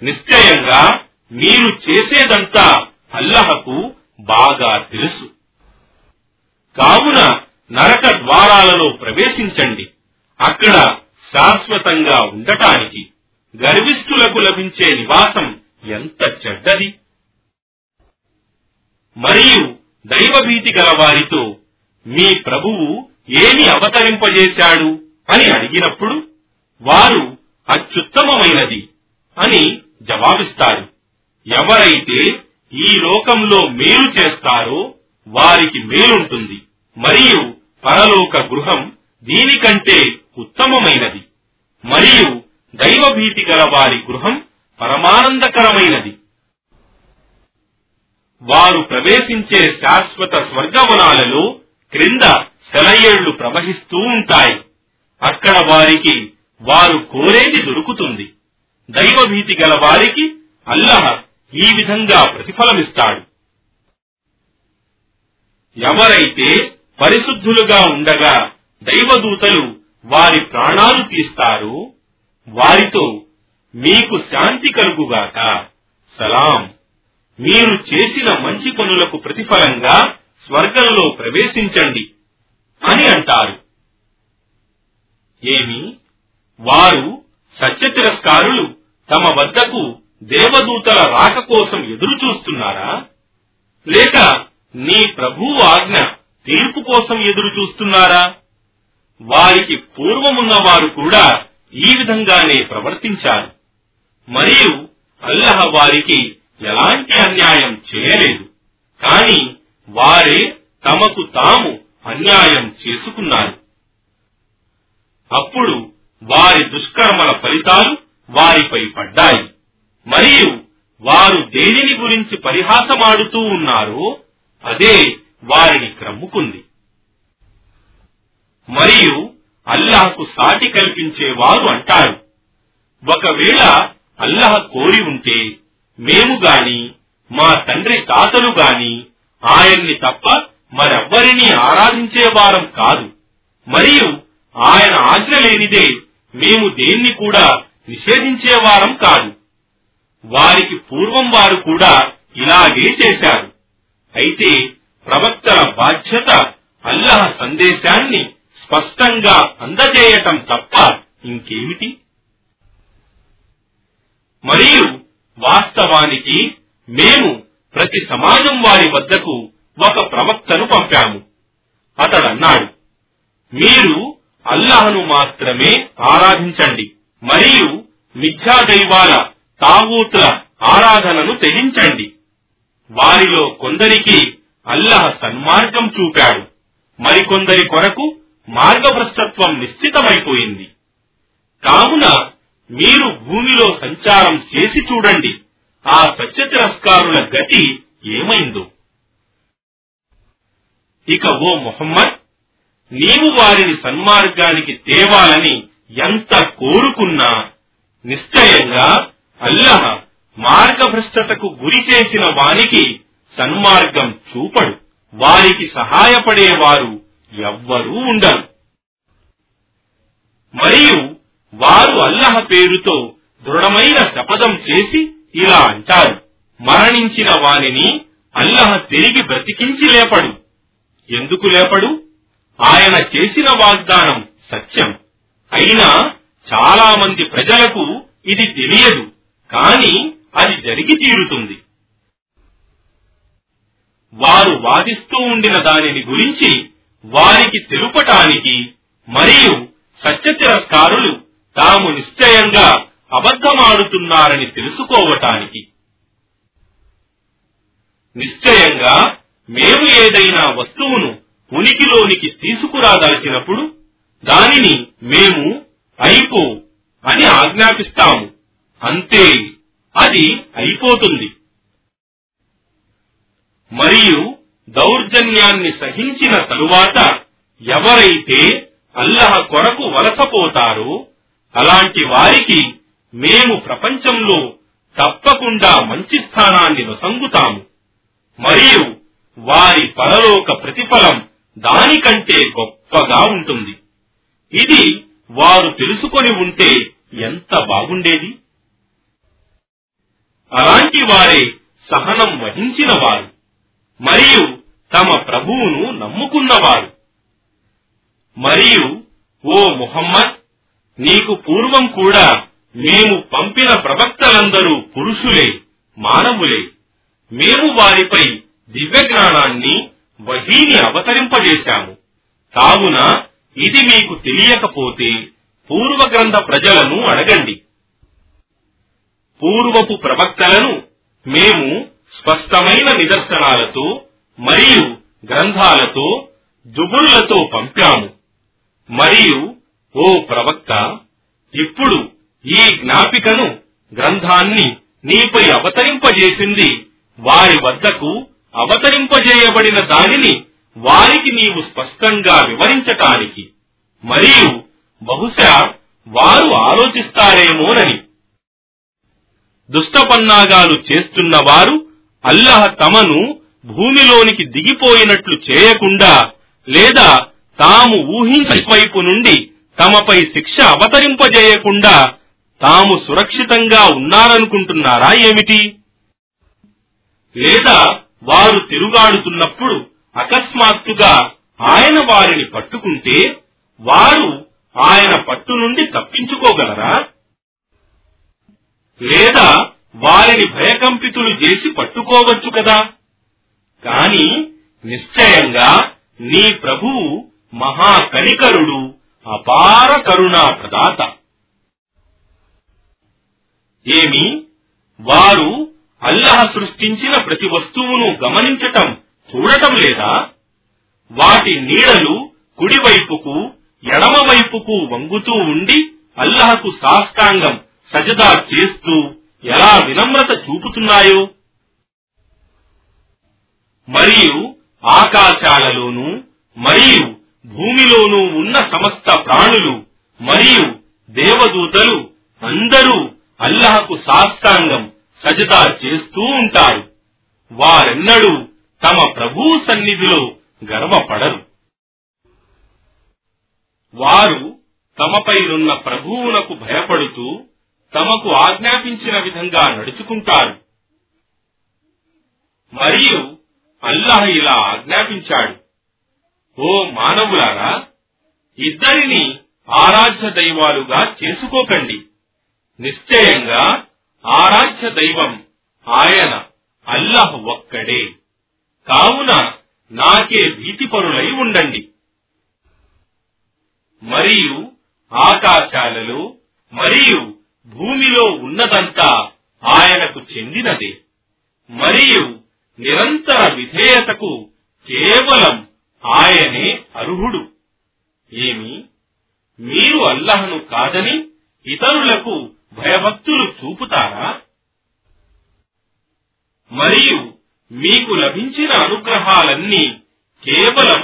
నిశ్చయంగా మీరు చేసేదంతా అల్లాహకు బాగా తెలుసు. కావున నరక ద్వారాలలో ప్రవేశించండి, అక్కడ శాశ్వతంగా ఉండటానికి. గర్విష్ఠులకు లభించే నివాసం ఎంత చెడ్డది. మరియు దైవభీతి గల వారితో మీ ప్రభువు ఏమి అవతరింపజేశాడు అని అడిగినప్పుడు వారు అత్యుత్తమమైనది అని జవాబిస్తారు. ఎవరైతే ఈ లోకంలో మేలు చేస్తారో వారికి మేలుంటుంది మరియు పరలోక గృహం దీనికంటే ఉత్తమమైనది మరియు దైవభీతి గల వారి గృహం పరమానందకరమైనది. వారు ప్రవేశించే శాశ్వత స్వర్గవనాలలో క్రింద సెలయేళ్లు ప్రవహిస్తూ ఉంటాయి. అక్కడ వారికి వారు కోరేది దొరుకుతుంది. దైవభీతి గల వారికి అల్లాహ్ ఈ విధంగా ప్రతిఫలమిస్తాడు. ఎవరైతే పరిశుద్ధులుగా ఉండగా దైవదూతలు వారి ప్రాణాలు తీస్తారు. వారితో మీకు శాంతి కలుగుగాక, సలాం, మీరు చేసిన మంచి పనులకు ప్రతిఫలంగా స్వర్గంలో ప్రవేశించండి అని అంటారు. ఏమి, వారు సత్య తిరస్కారులు తమ వద్దకు దేవదూతల రాక కోసం ఎదురు చూస్తున్నారా? లేక నీ ప్రభువు ఆజ్ఞ తీర్పు కోసం ఎదురు చూస్తున్నారా? వారికి పూర్వమున్న వారు కూడా ఈ విధంగానే ప్రవర్తించారు మరియు అల్లాహ్ వారికి ఎలాంటి అన్యాయం చేయలేదు. కాని వారే తమకు తాము అన్యాయం చేసుకున్నారు. అప్పుడు వారి దుష్కర్మల ఫలితాలు వారిపై పడ్డాయి మరియు వారు దేనిని గురించి పరిహాసమాడుతూ ఉన్నారో అదే వారిని క్రమ్ముకుంది. మరియు అల్లాహకు సాటి కల్పించేవారు అంటారు, ఒకవేళ అల్లాహ్ కోరి ఉంటే మేము గాని మా తండ్రి తాతలు గాని ఆయన్ని తప్ప మరెవ్వరినీ ఆరాధించేవారం కాదు మరియు ఆయన ఆజ్ఞ లేనిదే మేము దేన్ని కూడా నిషేధించేవారం కాదు. వారికి పూర్వం వారు కూడా ఇలాగే చేశారు. అయితే ప్రవక్తల బాధ్యత అల్లాహ్ సందేశాన్ని స్పష్టంగా అందజేయటం తప్ప ఇంకేమిటి? మరియు వాస్తవానికి మేము ప్రతి సమాజం వారి వద్దకు ఒక ప్రవక్తను పంపాము. అతడన్నాడు, మీరు అల్లాహ్ను మాత్రమే ఆరాధించండి మరియు మిథ్యా దైవాల తాగూతుల ఆరాధనను త్యజించండి. వారిలో కొందరికి అల్లాహ్ సన్మార్గం చూపాడు, మరికొందరి కొరకు మార్గభ్రష్టత్వం నిశ్చితమైపోయింది. కావున మీరు భూమిలో సంచారం చేసి చూడండి, ఆ సత్య తిరస్కారుల గతి ఏమైందో. ఇక ఓ ముహమ్మద్, నీవు వారిని సన్మార్గానికి తేవాలని ఎంత కోరుకున్నా నిశ్చయంగా అల్లాహ్ మార్గభ్రష్టతకు గురి చేసిన వానికి సన్మార్గం చూపడు, వారికి సహాయపడేవారు ఎవ్వరూ ఉండరు. మరియు వారు అల్లాహ్ పేరుతో దృఢమైన శపథం చేసి ఇలా అంటారు, మరణించిన వానిని అల్లాహ్ తిరిగి బ్రతికించి లేపడు. ఎందుకు లేపడు? ఆయన చేసిన వాగ్దానం సత్యం. అయినా చాలా మంది ప్రజలకు ఇది తెలియదు, కాని అది జరిగి తీరుతుంది. వారు వాదిస్తూ ఉండిన దానిని గురించి వారికి తెలుపటానికి మరియు సత్య తిరస్కారులు తాము నిశ్చయంగా అబద్ధమాడుతున్నారని తెలుసుకోవటానికి. నిశ్చయంగా మేము ఏదైనా వస్తువును ఉనికిలోనికి తీసుకురాదలచినప్పుడు దానిని మేము అయిపో అని ఆజ్ఞాపిస్తాము, అంతే అది అయిపోతుంది. మరియు దౌర్జన్యాన్ని సహించిన తరువాత ఎవరైతే అల్లాహ్ కొరకు వలసపోతారో అలాంటి వారికి మేము ప్రపంచంలో తప్పకుండా మంచి స్థానాన్ని వసంగుతాము, మరియు వారి పరలోక ప్రతిఫలం దానికంటే గొప్పగా ఉంటుంది. ఇది వారు తెలుసుకొని ఉంటే ఎంత బాగుండేది! అలాంటి వారే సహనం వహించిన వారు మరియు తమ ప్రభువును నమ్ముకున్నవారు. మరియు ఓ ముహమ్మద్, నీకు పూర్వం కూడా మేము పంపిన ప్రవక్తలందరూ పురుషులే, మానవులే. మేము వారిపై దివ్య జ్ఞానాన్ని, వహీని అవతరింపజేశాము. కావున ఇది మీకు తెలియకపోతే పూర్వ గ్రంథ ప్రజలను అడగండి. పూర్వపు ప్రవక్తలను మేము స్పష్టమైన నిదర్శనాలతో మరియు గ్రంథాలతో, జుబుర్లతో పంపాము. మరియు ఓ ప్రవక్త, ఇప్పుడు ఈ జ్ఞాపికను, గ్రంథాన్ని నీపై అవతరింపజేసింది వారి వద్దకు అవతరింపజేయబడిన దానిని వారికి నీవు స్పష్టంగా వివరించటానికి మరియు బహుశా వారు ఆలోచిస్తారేమోనని. దుష్టపన్నాగాలు చేస్తున్న వారు అల్లాహ్ తమను భూమిలోనికి దిగిపోయినట్లు చేయకుండా లేదా తాము ఊహించని వైపు నుండి తమపై శిక్ష అవతరింపజేయకుండా తాము సురక్షితంగా ఉన్నారనుకుంటున్నారా ఏమిటి? లేదా వారు తిరుగాడుతున్నప్పుడు అకస్మాత్తుగా ఆయన వారిని పట్టుకుంటే వారు ఆయన పట్టు నుండి తప్పించుకోగలరా? లేదా వారిని భయకంపితులు చేసి పట్టుకోవచ్చు కదా. కాని నిశ్చయంగా నీ ప్రభువు మహాకనికరుడు, అపార కరుణా ప్రదాత. ఏమి, వారు అల్లాహ్ సృష్టించిన ప్రతి వస్తువును గమనించటం, చూడటం లేదా? వాటి నీడలు కుడివైపుకు ఎడమవైపుకు వంగుతూ ఉండి అల్లాహ్కు సాష్టాంగం సజదా చేస్తూ ఎలా వినమ్రత చూపుతున్నాయో. మరియు ఆకాశాలలోనూ మరియు భూమిలోనూ ఉన్న సమస్త ప్రాణులు మరియు దేవదూతలు అందరూ అల్లాహ్కు సాష్టాంగం సజదా చేస్తూ ఉంటారు. వారెన్నడూ తమ ప్రభువు సన్నిధిలో గర్వపడరు. వారు తమపైనున్న ప్రభువునకు భయపడుతూ తమకు ఆజ్ఞాపించిన విధంగా నడుచుకుంటారు. మరియు అల్లాహ్ ఇలా ఆజ్ఞాపించాడు, ఓ మానవులారా, ఇద్దరిని ఆరాధ్య దైవాలుగా చేసుకోకండి. నిశ్చయంగా ఆరాధ్య దైవం ఆయన అల్లాహ్ ఒక్కడే. కావున నాకే భీతిపరులై ఉండండి. మరియు ఆకాశాలలో మరియు భూమిలో ఉన్నదంతా ఆయనకు చెందినదే. మరియు నిరంతర విధేయతకు కేవలం ఆయనే అర్హుడు. ఏమి, మీరు అల్లాహ్ను కాదని ఇతరులకు భయభక్తులు చూపుతారా? మరియు మీకు లభించిన అనుగ్రహాలన్నీ కేవలం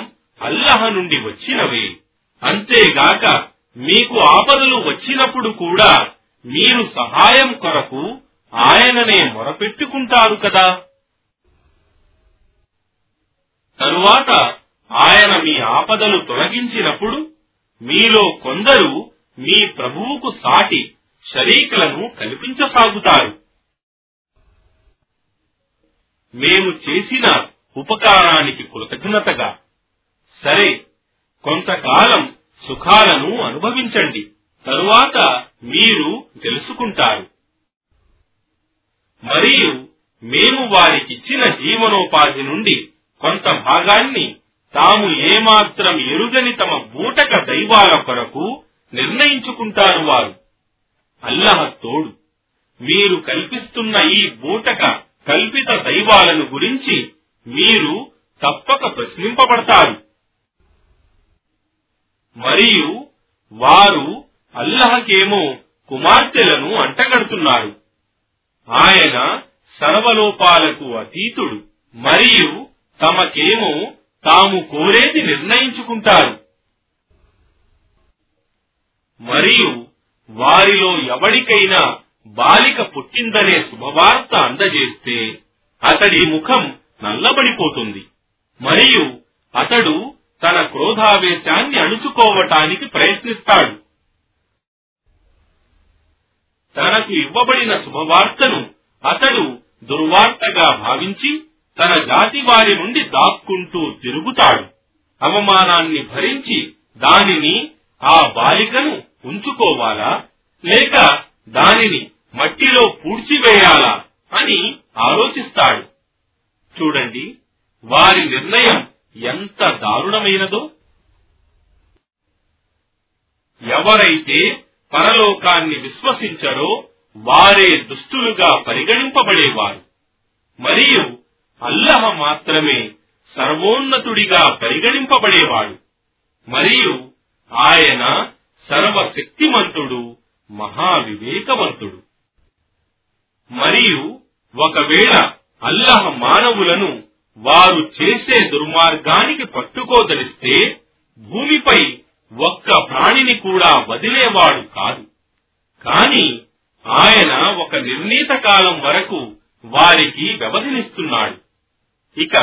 అల్లాహ్ నుండి వచ్చినవే. అంతేగాక మీకు ఆపదలు వచ్చినప్పుడు కూడా మీరు సహాయం కొరకు ఆయననే మొరపెట్టుకుంటారు కదా. తరువాత ఆయన మీ ఆపదలు తొలగించినప్పుడు మీలో కొందరు మీ ప్రభువుకు సాటి శరీకులను కల్పించసాగుతారు. మేము చేసిన ఉపకారానికి కృతజ్ఞతగా సరే, కొంతకాలం సుఖాలను అనుభవించండి. తరువాత మీరు తెలుసుకుంటారు. మరియు మేము వారికిచ్చిన జీవనోపాధి నుండి కొంత భాగాన్ని తాము ఏమాత్రం ఎరుగని తమ బూటక దైవాల కొరకు నిర్ణయించుకుంటారు. వారు అల్లాహ్ తోడు. మీరు కల్పిస్తున్న ఈ బూటక కల్పిత దైవాలను గురించి మీరు తప్పక ప్రశ్నింపబడతారు. మరియు వారు అల్లాహకేమో కుమార్తెలను అంటగడుతున్నారు. ఆయన సర్వలోపాలకు అతీతుడు. మరియు తమకేమో తాము కోరేది నిర్ణయించుకుంటారు. మరియు వారిలో ఎవరికైనా బాలిక పుట్టిందనే శుభవార్త అందజేస్తే అతడి ముఖం నల్లబడిపోతుంది. మరియు అతడు తన క్రోధావేశాన్ని అణుచుకోవటానికి ప్రయత్నిస్తాడు. తనకు ఇవ్వబడిన శుభవార్తను అతడు దుర్వార్తగా భావించి తన జాతి వారి నుండి దాక్కుంటూ తిరుగుతాడు. అవమానాన్ని భరించి దానిని, ఆ బాలికను ఉంచుకోవాలా లేక దానిని మట్టిలో పూడ్చివేయాలా అని ఆలోచిస్తాడు. చూడండి, వారి నిర్ణయం ఎంత దారుణమైనదో. ఎవరైతే పరలోకాన్ని విశ్వసించరో వారే దుష్టులుగా పరిగణింపబడేవారు. మరియు అల్లాహ్ మాత్రమే సర్వోన్నతుడిగా పరిగణింపబడేవాడు. మరియు ఆయన సర్వశక్తిమంతుడు, మహావివేకవంతుడు. మరియు ఒకవేళ అల్లాహ్ మానవులను వారు చేసే దుర్మార్గానికి పట్టుకోదలిస్తే భూమిపై ఒక్క ప్రాణిని కూడా వదిలేవాడు కాదు. కాని ఆయన ఒక నిర్ణీత కాలం వరకు వారికి వ్యవధినిస్తున్నాడు. ఇక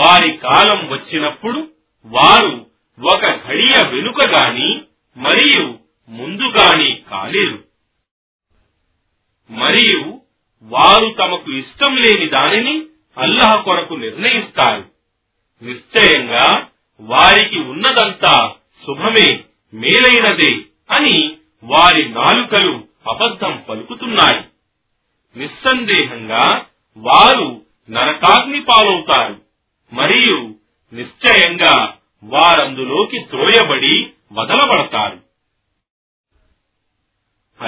వారి కాలం వచ్చినప్పుడు వారు ఒక ఘడియ వెనుక గాని మరియు ముందు గాని కాలేరు. మరియు వారు తమకు ఇష్టం లేని దానిని అల్లాహ్ కొరకు నిర్ణయిస్తారు. నిశ్చయంగా వారికి ఉన్నదంతా శుభమే, మేలైనదే అని వారి నాలుకలు అబద్ధం పలుకుతున్నాయి. నిస్సందేహంగా వారు నరకాగ్ని పాలవుతారు. మరియు నిశ్చయంగా వారందులోకి త్రోయబడి వదలబడతారు.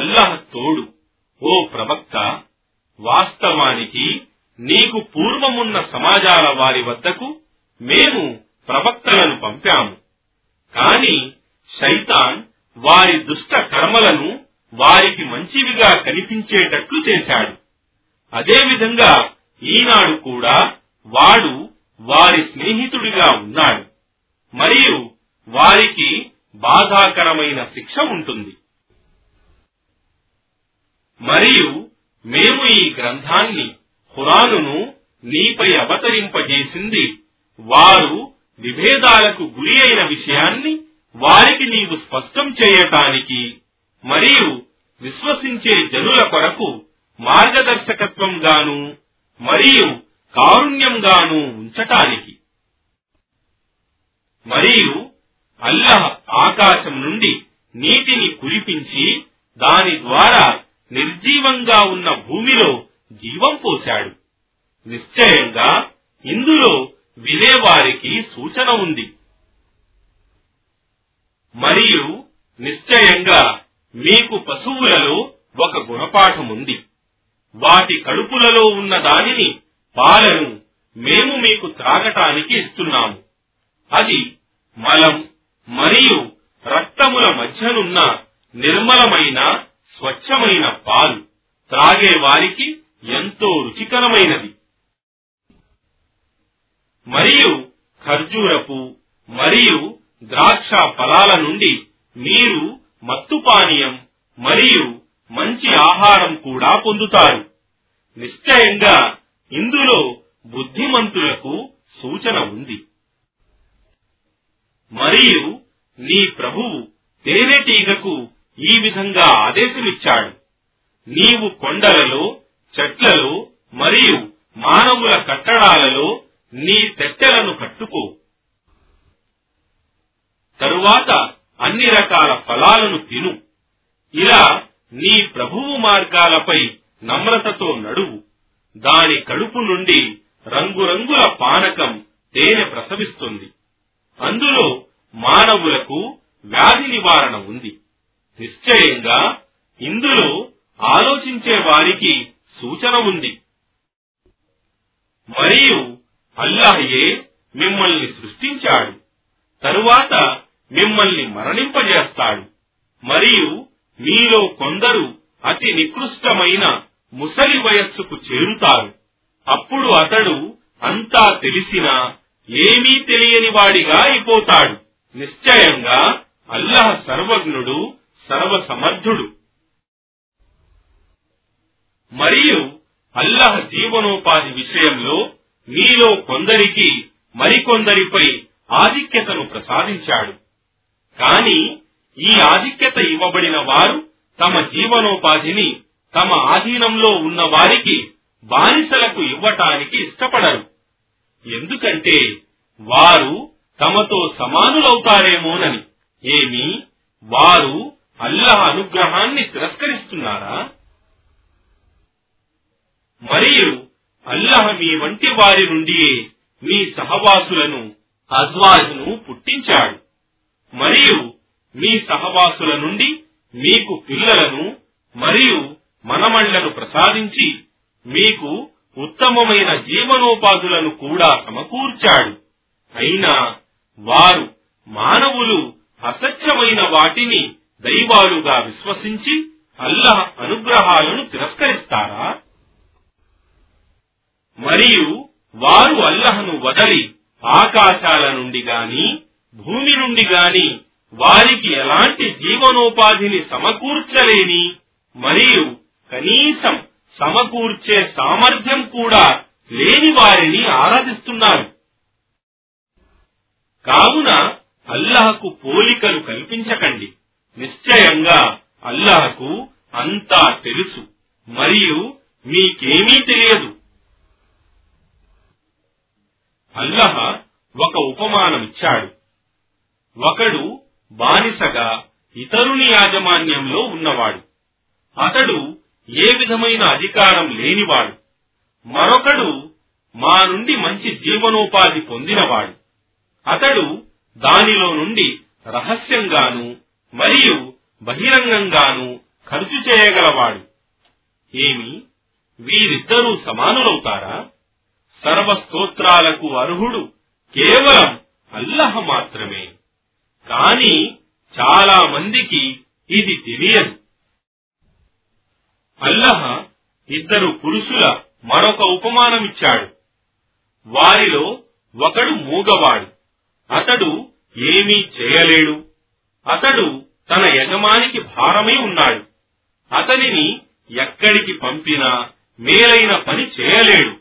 అల్లాహ్ తోడు. ఓ ప్రవక్త, వాస్తవానికి నీకు పూర్వమున్న సమాజాల వారి వద్దకు మేము ప్రవక్తలను పంపాము. కాని శైతాన్ వారి దుష్ట కర్మలను వారికి మంచివిగా కనిపించేటట్లు చేశాడు. అదేవిధంగా ఈనాడు కూడా వాడు వారి స్నేహితుడిగా ఉన్నాడు. మరియు వారికి బాధాకరమైన శిక్ష ఉంటుంది. మరియు మేము ఈ గ్రంథాన్ని, ఖురానును నీపై అవతరింపజేసింది వారు విభేదాలకు గురి అయిన విషయాన్ని వారికి నీవు స్పష్టం చేయటానికి మరియు విశ్వసించే జనుల కొరకు మార్గదర్శకత్వంగాను మరియు కారుణ్యంగాను ఉంచటానికి. మరియు అల్లాహ్ ఆకాశం నుండి నీటిని కురిపించి దాని ద్వారా నిర్జీవంగా ఉన్న భూమిలో జీవం పోశాడు. నిశ్చయంగా ఇందులో వినేవారికి సూచన ఉంది. మరియు నిశ్చయంగా మీకు పశువులలో ఒక గుణపాఠముంది. వాటి కడుపులలో ఉన్న దానిని పాలను మేము మీకు త్రాగటానికి ఇస్తున్నాము. అది మలం మరియు రక్తముల మధ్యనున్న నిర్మలమైన స్వచ్ఛమైన పాలు త్రాగే వారికి ఎంతో రుచికరమైనది. మరియు ఖర్జూరపు మరియు ద్రాక్ష ఫలాల నుండి మీరు మత్తు పానీయం మరియు మంచి ఆహారం కూడా పొందుతారు. నిశ్చయంగా ఇందులో బుద్ధిమంతులకు సూచన ఉంది. మరియు నీ ప్రభువు తేనెటీగకు ఈ విధంగా ఆదేశమిచ్చాడు, నీవు కొండలలో, చెట్లలో మరియు మానవుల కట్టడాలలో నీ తెట్టెలను కట్టుకో. తరువాత అన్ని రకాల ఫలాలను తిను. ఇలా నీ ప్రభువు మార్గాలపై నమ్రతతో నడువు. దాని కడుపు నుండి రంగురంగుల పానకం తేనె ప్రసవిస్తుంది. అందులో మానవులకు వ్యాధి నివారణ ఉంది. నిశ్చయంగా ఇందులో ఆలోచించే వారికి సూచన ఉంది. మరియు అల్లాహ్యే మిమ్మల్ని సృష్టించాడు, తరువాత మిమ్మల్ని మరణింపజేస్తాడు. మరియు మీలో కొందరు అతి నికృష్టమైన ముసలి వయస్సుకు చేరుతారు. అప్పుడు అతడు అంతా తెలిసినా ఏమీ తెలియని వాడిగా అయిపోతాడు. నిశ్చయంగా అల్లాహ్ సర్వజ్ఞుడు, సర్వసమర్థుడు. మరియు అల్లాహ్ జీవనోపాధి విషయంలో మీలో కొందరికి మరికొందరిపై ఆధిక్యతను ప్రసాదించాడు. కాని ఈ ఆధిక్యత ఇవ్వబడిన వారు తమ జీవనోపాధిని తమ ఆధీనంలో ఉన్న వారికి బానిసలకు ఇవ్వటానికి ఇష్టపడరు. ఎందుకంటే వారు తమతో సమానులవుతారేమోనని. ఏమి, వారు అల్లాహ్ అనుగ్రహాన్ని తిరస్కరిస్తున్నారా? మరియు అల్లాహ్ మీ వంటి వారి నుండి మీ సహవాసులను, అజ్వాజ్ను పుట్టించాడు. మరియు మీ సహవాసుల నుండి మీకు పిల్లలను మరియు మనమళ్లను ప్రసాదించి మీకు ఉత్తమమైన జీవనోపాధులను కూడా సమకూర్చాడు. అయినా వారు, మానవులు, అసత్యమైన వాటిని దైవాలుగా విశ్వసించి అల్లాహ్ అనుగ్రహాలను తిరస్కరిస్తారా? మరియు వారు అల్లాహ్ను వదలి ఆకాశాల నుండి గాని భూమి నుండి గాని వారికి ఎలాంటి జీవనోపాధిని సమకూర్చలేని మరియు కనీసం సమకూర్చే సామర్థ్యం కూడా లేని వారిని ఆరాధిస్తున్నారు. కావున అల్లాహ్కు పోలికలు కల్పించకండి. నిశ్చయంగా అల్లాహ్కు అంతా తెలుసు మరియు మీకేమీ తెలియదు. అల్లాహ్ ఒక ఉపమానమిచ్చాడు. ఒకడు బానిసగా ఇతరుని యాజమాన్యంలో ఉన్నవాడు. అతడు ఏ విధమైన అధికారం లేనివాడు. మరొకడు మా నుండి మంచి జీవనోపాధి పొందినవాడు. అతడు దానిలో నుండి రహస్యంగాను మరియు బహిరంగంగాను ఖర్చు చేయగలవాడు. ఏమి, వీరిద్దరూ సమానులవుతారా? సర్వస్తోత్రాలకు అర్హుడు కేవలం అల్లాహ్ మాత్రమే. కాని చాలా మందికి ఇది తెలియదు. అల్లాహ్ ఇద్దరు పురుషుల మరొక ఉపమానమిచ్చాడు. వారిలో ఒకడు మూగవాడు. అతడు ఏమీ చేయలేడు. అతడు తన యజమానికి భారమై ఉన్నాడు. అతనిని ఎక్కడికి పంపినా మేలైన పని చేయలేడు.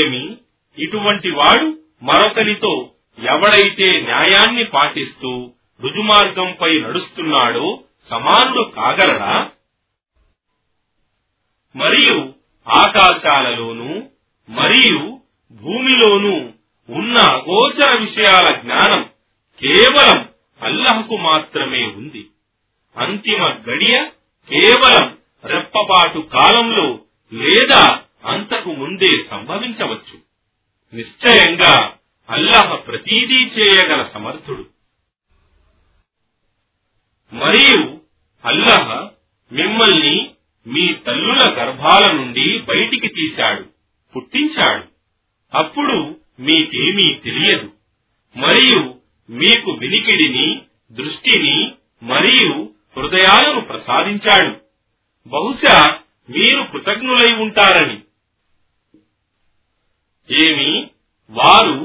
ఏమి, ఇటువంటి వాడు మరొకరితో, ఎవడైతే న్యాయాన్ని పాటిస్తూ రుజుమార్గంపై నడుస్తున్నాడో సమానుడు కాగలడా? మరియు ఆకాశాలలోనూ మరియు భూమిలోనూ ఉన్న గోచర విషయాల జ్ఞానం కేవలం అల్లాహ్కు మాత్రమే ఉంది. అంతిమ గడియ కేవలం రెప్పపాటు కాలంలో లేదా అంతకు ముందే సంభవించవచ్చు. నిశ్చయంగా అల్లాహ్ ప్రతిదీ చేయగల సమర్థుడు. మరియు అల్లాహ్ మిమ్మల్ని మీ తల్లుల గర్భాల నుండి బయటికి తీశాడు, పుట్టించాడు. అప్పుడు మీకేమీ తెలియదు. మరియు మీకు వినికిడిని, దృష్టిని మరియు హృదయాలను ప్రసాదించాడు, బహుశా మీరు కృతజ్ఞులై ఉంటారని. ఏమి వారు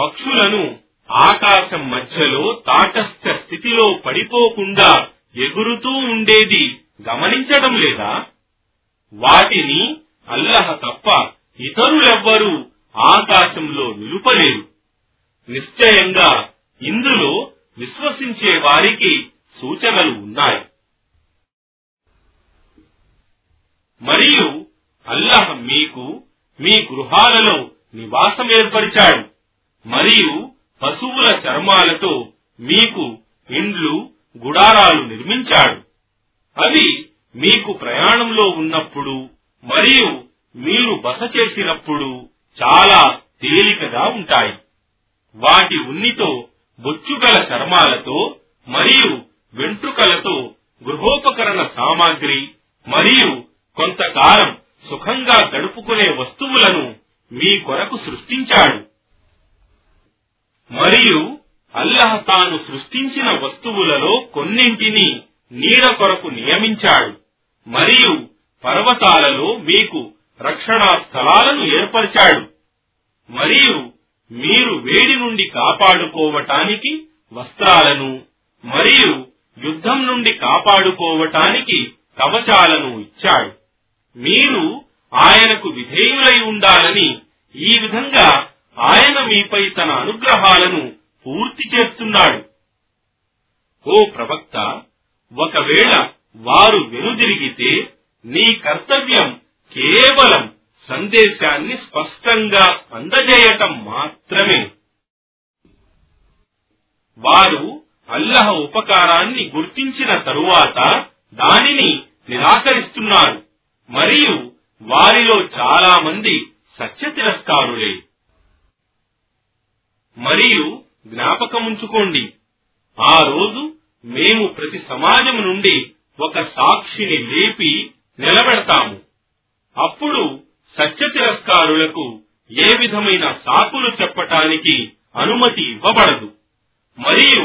పక్షులను ఆకాశం మధ్యలో తాటస్థ స్థితిలో పడిపోకుండా ఎగురుతూ ఉండేది గమనించడం లేదా? వాటిని అల్లాహ్ తప్ప ఇతరులెవ్వరూ ఆకాశంలో నిలుపలేరు. నిశ్చయంగా ఇందులో విశ్వసించే వారికి సూచనలు ఉన్నాయి. మరియు అల్లాహ్ మీకు మీ గృహాలలో నివాసం ఏర్పరిచాడు, మరియు పశువుల చర్మాలతో మీకు ఇండ్లు, గుడారాలు నిర్మించాడు. అవి మీకు ప్రయాణంలో ఉన్నప్పుడు మరియు మీరు బస చేసినప్పుడు చాలా తేలికగా ఉంటాయి. వాటి ఉన్నితో, బొచ్చుగల చర్మాలతో మరియు వెంట్రుకలతో గృహోపకరణ సామాగ్రి మరియు కొంతకాలం సుఖంగా గడుపుకునే వస్తువులను మీ కొరకు సృష్టించాడు. మరియు అల్లాహ్ తాను సృష్టించిన వస్తువులలో కొన్నింటిని నీడ కొరకు నియమించాడు, మరియు పర్వతాలలో మీకు రక్షణా స్థలాలను ఏర్పరిచాడు, మరియు మీరు వేడి నుండి కాపాడుకోవటానికి వస్త్రాలను మరియు యుద్ధం నుండి కాపాడుకోవటానికి కవచాలను ఇచ్చాడు. మీరు ఆయనకు విధేయులై ఉండాలని. ఈ విధంగా ఆయన మీపై తన అనుగ్రహాలను పూర్తి చేస్తున్నాడు. ఓ ప్రవక్త, ఒకవేళ వారు వెనుదిరిగితే నీ కర్తవ్యం కేవలం సందేశాన్ని స్పష్టంగా అందజేయటం మాత్రమే. వారు అల్లాహ్ ఉపకారాన్ని గుర్తించిన తరువాత దానిని నిరాకరిస్తున్నారు, మరియు వారిలో చాలా మంది సత్య తిరస్కారులే. మరియు జ్ఞాపకముంచుకోండి, ఆ రోజు మేము ప్రతి సమాజం నుండి ఒక సాక్షిని లేపి నిలబెడతాము. అప్పుడు సత్య తిరస్కారులకు ఏ విధమైన సాకులు చెప్పటానికి అనుమతి ఇవ్వబడదు, మరియు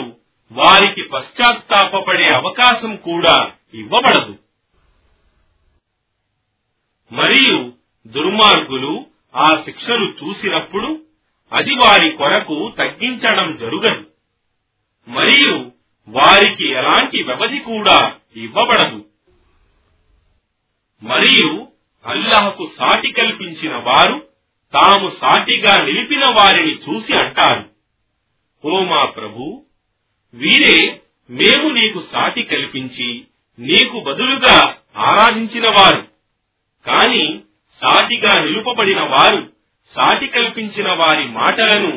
వారికి పశ్చాత్తాపపడే అవకాశం కూడా ఇవ్వబడదు. మరియు దుర్మార్గులు ఆ శిక్షను చూసినప్పుడు అది వారి కొరకు తగ్గించడం జరగదు, మరియు వారికి ఎలాంటి వ్యవధి కూడా ఇవ్వబడదు. మరియు అల్లాహ్కు సాటి కల్పించిన వారు తాము సాటిగా నిలిపిన వారిని చూసి అంటారు, ఓ మా ప్రభు, వీరే మేము నీకు సాటి కల్పించి నీకు బదులుగా ఆరాధించిన వారు. కాని సాటిగా నిలుపబడిన వారు సాటి కల్పించిన వారి మాటలను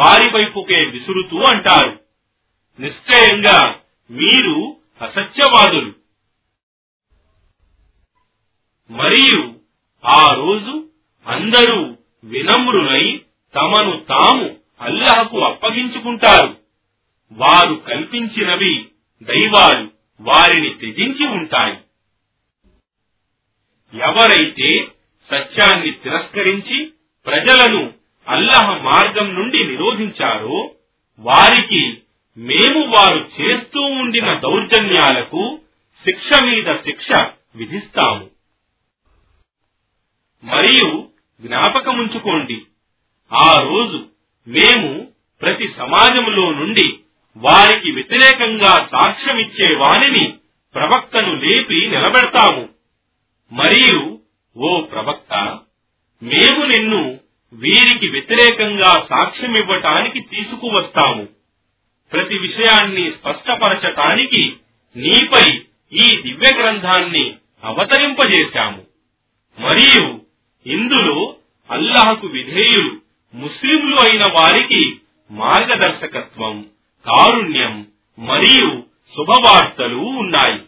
వారి వైపుకే విసురుతూ అంటారు, నిశ్చయంగా మీరు అసత్యవాదులు. మరియు ఆ రోజు అందరూ వినమ్రులై తమను తాము అల్లాహ్కు అప్పగించుకుంటారు. వారు కల్పించినవి దైవాలు వారిని త్యజించి ఉంటాయి. ఎవరైతే సత్యాన్ని తిరస్కరించి ప్రజలను అల్లాహ్ మార్గం నుండి నిరోధించారో వారికి మేము వారు చేస్తూ ఉండిన దౌర్జన్యాలకు శిక్ష మీద శిక్ష విధిస్తాము. మరియు జ్ఞాపకముంచుకోండి, ఆ రోజు మేము ప్రతి సమాజంలో నుండి వారికి వ్యతిరేకంగా సాక్ష్యమిచ్చే వారిని, ప్రవక్తను లేపి నిలబెడతాము. మరియు ఓ ప్రవక్త, మేము నిన్ను వీరికి వ్యతిరేకంగా సాక్ష్యమివ్వటానికి తీసుకువస్తాము. ప్రతి విషయాన్ని స్పష్టపరచటానికి నీపై ఈ దివ్య గ్రంథాన్ని అవతరింపజేశాము. మరియు ఇందులో అల్లాహకు విధేయులు ముస్లింలు అయిన వారికి మార్గదర్శకత్వం, కారుణ్యం మరియు శుభవార్తలు ఉన్నాయి.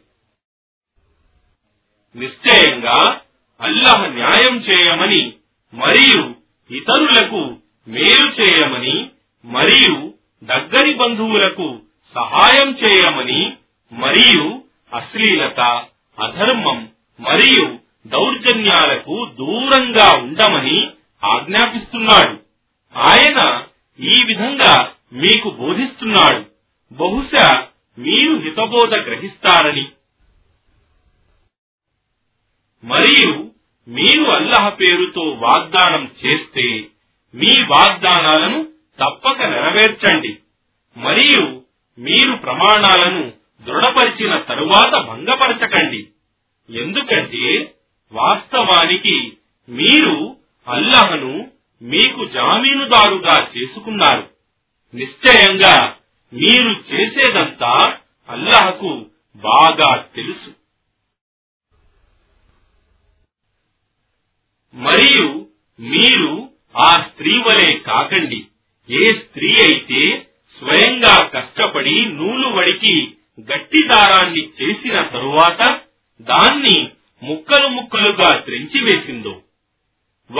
నిశ్చయంగా అల్లాహ్ న్యాయం చేయమని మరియు ఇతరులకు మేలు చేయమని మరియు దగ్గరి బంధువులకు సహాయం చేయమని మరియు అశ్లీలత, అధర్మం మరియు దౌర్జన్యాలకు దూరంగా ఉండమని ఆజ్ఞాపిస్తున్నాడు. ఆయన ఈ విధంగా మీకు బోధిస్తున్నాడు, బహుశా మీరు హితబోధ గ్రహిస్తారని. మరియు మీరు అల్లాహ్ పేరుతో వాగ్దానం చేస్తే మీ వాగ్దానాలను తప్పక నెరవేర్చండి, మరియు మీరు ప్రమాణాలను దృఢపరిచిన తరువాత భంగపరచకండి. ఎందుకంటే వాస్తవానికి మీరు అల్లాహ్ను మీకు జామీనుదారుగా చేసుకున్నారు. నిశ్చయంగా మీరు చేసేదంతా అల్లాహ్కు బాగా తెలుసు. మరియు మీరు ఆ స్త్రీ వలె కాకండి, ఏ స్త్రీ అయితే స్వయంగా కష్టపడి నూలు వడికి గట్టి దారాన్ని చేసిన తరువాత దాన్ని ముక్కలు ముక్కలుగా త్రెంచివేసిందో.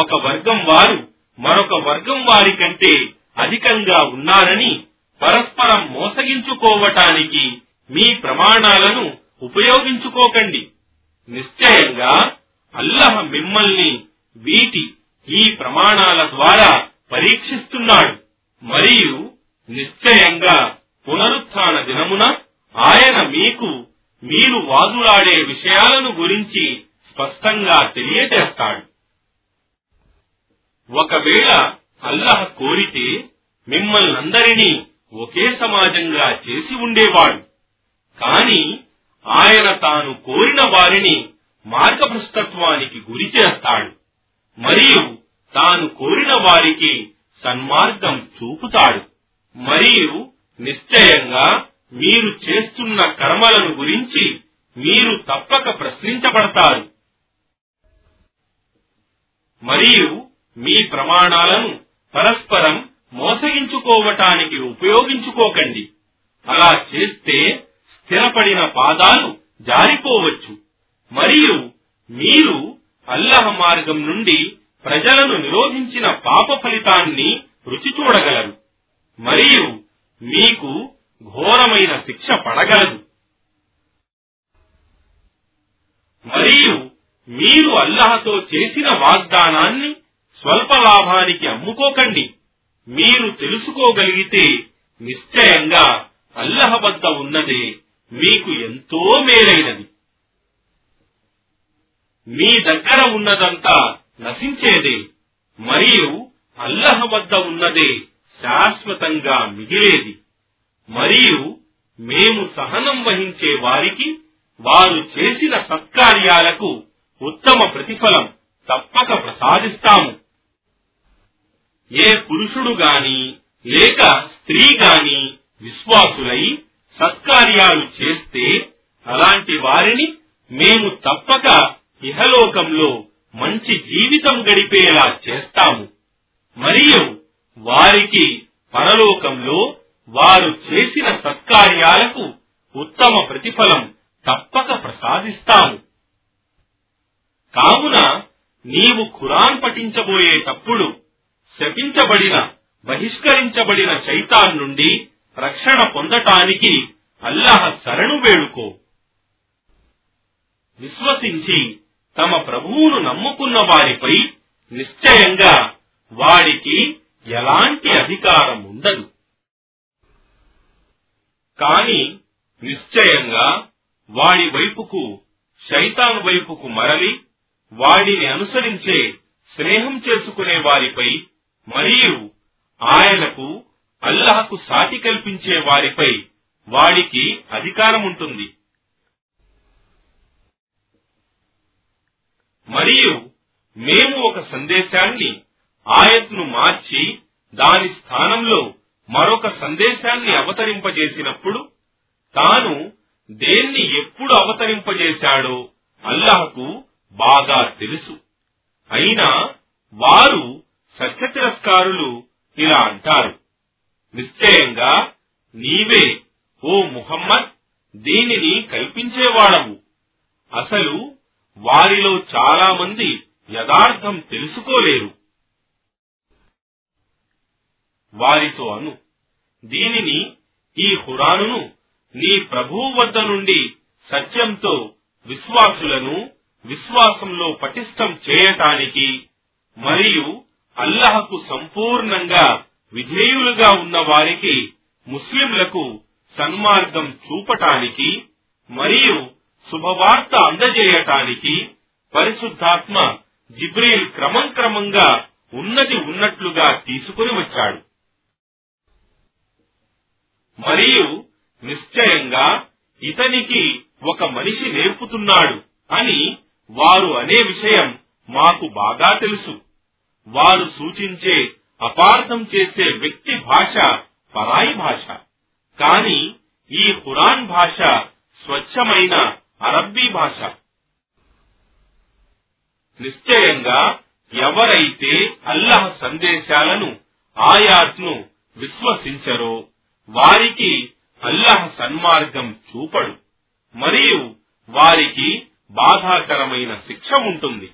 ఒక వర్గం వారు మరొక వర్గం వారి కంటే అధికంగా ఉన్నారని పరస్పరం మోసగించుకోవటానికి మీ ప్రమాణాలను ఉపయోగించుకోకండి. నిశ్చయంగా అల్లాహ్ మిమ్మల్ని వీటి ఈ ప్రమాణాల ద్వారా పరీక్షిస్తున్నాడు, మరియు నిశ్చయంగా పునరుత్థాన దినమున ఆయన మీకు మీరు వాదులాడే విషయాలను గురించి స్పష్టంగా తెలియజేస్తాడు. ఒకవేళ అల్లాహ్ కోరితే మిమ్మల్నందరినీ ఒకే సమాజంగా చేసి ఉండేవాడు, కాని ఆయన తాను కోరిన వారిని మార్గభ్రష్టత్వానికి గురి చేస్తాడు మరియు తాను కోరిన వారికి సన్మార్గం చూపుతాడు. మరియు నిశ్చయంగా మీరు చేస్తున్న కర్మలను గురించి మీరు తప్పక ప్రశ్నించబడతారు. మరియు మీ ప్రమాణాలను పరస్పరం మోసగించుకోవటానికి ఉపయోగించుకోకండి, అలా చేస్తే స్థిరపడిన పాదాలు జారిపోవచ్చు. మరియు మీరు అల్లాహ్ మార్గం నుండి ప్రజలను నిరోధించిన పాప ఫలితాన్ని రుచి చూడగలరు, మరియు మీకు ఘోరమైన శిక్ష పడగలదు. మరియు మీరు అల్లాహ్తో చేసిన వాగ్దానాన్ని స్వల్ప లాభానికి అమ్ముకోకండి. మీరు తెలుసుకోగలిగితే నిశ్చయంగా అల్లాహ్ వద్ద ఉన్నదే మీకు ఎంతో మేలైనది. మీ దగ్గర ఉన్నదంతా నశించేదే, మరియు అల్లాహ్ వద్ద ఉన్నదే శాశ్వతంగా మిగిలేది. మరియు మేము సహనం వహించే వారికి వారు చేసిన సత్కార్యాలకు ఉత్తమ ప్రతిఫలం తప్పక ప్రసాదిస్తాము. ఏ పురుషుడు గాని లేక స్త్రీ గాని విశ్వాసులై సత్కార్యాలు చేస్తే అలాంటి వారిని మేము తప్పక ఇహలోకంలో మంచి జీవితం గడిపేలా చేస్తాము, మరియు వారికి పరలోకంలో వారు చేసిన సత్కార్యాలకు ఉత్తమ ప్రతిఫలం తప్పక ప్రసాదిస్తాము. కావున నీవు ఖురాన్ పఠించబోయేటప్పుడు శపించబడిన, బహిష్కరించబడిన శైతాన్ నుండి రక్షణ పొందటానికి అల్లాహ్ శరణు వేడుకో. విశ్వసించి తమ ప్రభువును నమ్ముకున్న వారిపై నిశ్చయంగా వాడికి ఎలాంటి అధికారం ఉండదు, కాని నిశ్చయంగా వాడి వైపుకు, శైతాన్ వైపుకు మరలి వాడిని అనుసరించే, స్నేహం చేసుకునే వారిపై మరియు ఆయనకు, అల్లాహ్కు సాటి కల్పించే వారిపై వాడికి అధికారం ఉంటుంది. మరియు మేము ఒక సందేశాన్ని, ఆయత్ను మార్చి దాని స్థానంలో మరొక సందేశాన్ని అవతరింపజేసినప్పుడు తాను దేన్ని ఎప్పుడు అవతరింపజేశాడో అల్లాహ్కు బాగా తెలుసు. అయినా వారు సత్య తిరస్కారులు ఇలా అంటారు: నిశ్చయంగా నీవే ఓ ముహమ్మద్ దీనిని కల్పించేవాడవు. అసలు వారిలో చాలా మంది యథార్థం తెలుసుకోలేరు. వారితో అను, దీనిని, ఈ ఖురానును నీ ప్రభువు వద్ద నుండి సత్యంతో విశ్వాసులను విశ్వాసంలో పటిష్టం చేయటానికి మరియు అల్లాహకు సంపూర్ణంగా విధేయులుగా ఉన్న వారికి, ముస్లింలకు సన్మార్గం చూపటానికి మరియు శుభవార్త అందజేయటానికి పరిశుద్ధాత్మ జిబ్రీల్ క్రమం క్రమంగా ఉన్నది ఉన్నట్లుగా తీసుకుని వచ్చాడు. మరియు నిశ్చయంగా ఇతనికి ఒక మనిషి నేర్పుతున్నాడు అని వారు అనే విషయం మాకు బాగా తెలుసు. వారు సూచించే అపార్థం చేసే వ్యక్తి భాష పరాయి భాష. కాని ఈ ఖురాన్ భాష స్వచ్ఛమైన అరబ్బీ భాష. నిశ్చయంగా ఎవరైతే అల్లాహ్ సందేశాలను, ఆయాత్ను విశ్వసించరో వారికి అల్లాహ్ సన్మార్గం చూపడు మరియు వారికి బాధాకరమైన శిక్ష ఉంటుంది.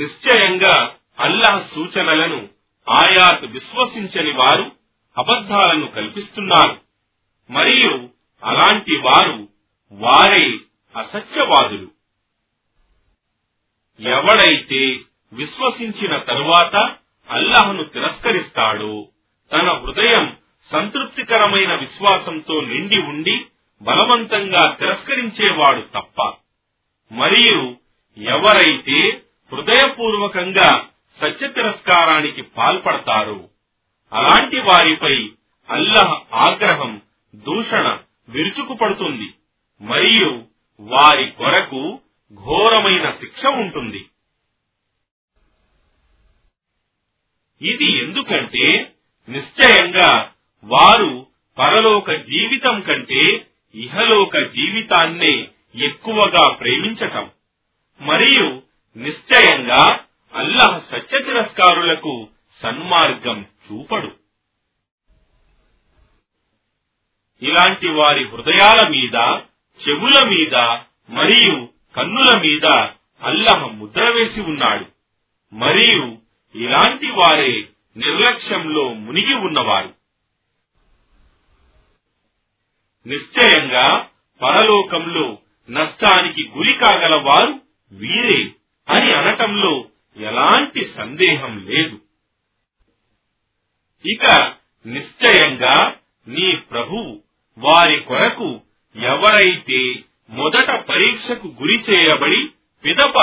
నిశ్చయంగా అల్లాహ్ సూచనలను, ఆయాత్ విశ్వసించని వారు అబద్ధాలను కల్పిస్తున్నారు మరియు అలాంటి వారే అసత్యవాదులు. ఎవడైతే విశ్వసించిన తరువాత అల్లాహ్ను తిరస్కరిస్తాడో తన హృదయం సంతృప్తికరమైన విశ్వాసంతో నిండి ఉండి బలవంతంగా తిరస్కరించేవాడు తప్ప. మరియు ఎవరైతే హృదయపూర్వకంగా సత్య తిరస్కారానికి పాల్పడతారు అలాంటి వారిపై అల్లాహ్ ఆగ్రహం, దూషణ విరుచుకుపడుతుంది మరియు వారి కొరకు ఘోరమైన శిక్ష ఉంటుంది. ఇది ఎందుకంటే నిశ్చయంగా వారు పరలోక జీవితం కంటే ఇహలోక జీవితాన్నే ఎక్కువగా ప్రేమించటం మరియు నిశ్చయంగా అల్లాహ్ సత్య తిరస్కారులకు సన్మార్గం చూపడు. ఇలాంటి వారి హృదయాల మీద, చెవుల మీద మరియు కన్నుల మీద అల్లాహ్ ముద్ర వేసి ఉన్నాడు మరియు ఇలాంటి వారే నిర్లక్ష్యంలో మునిగి ఉన్నవారు. నిశ్చయంగా పరలోకంలో నష్టానికి గురి కాగలవారు వీరే అని అనటంలో ఎలాంటి సందేహం లేదు. ఇక నిశ్చయంగా నీ ప్రభువు వారి కొరకు ఎవరైతే మొదట పరీక్షకు గురి చేయబడి పిదప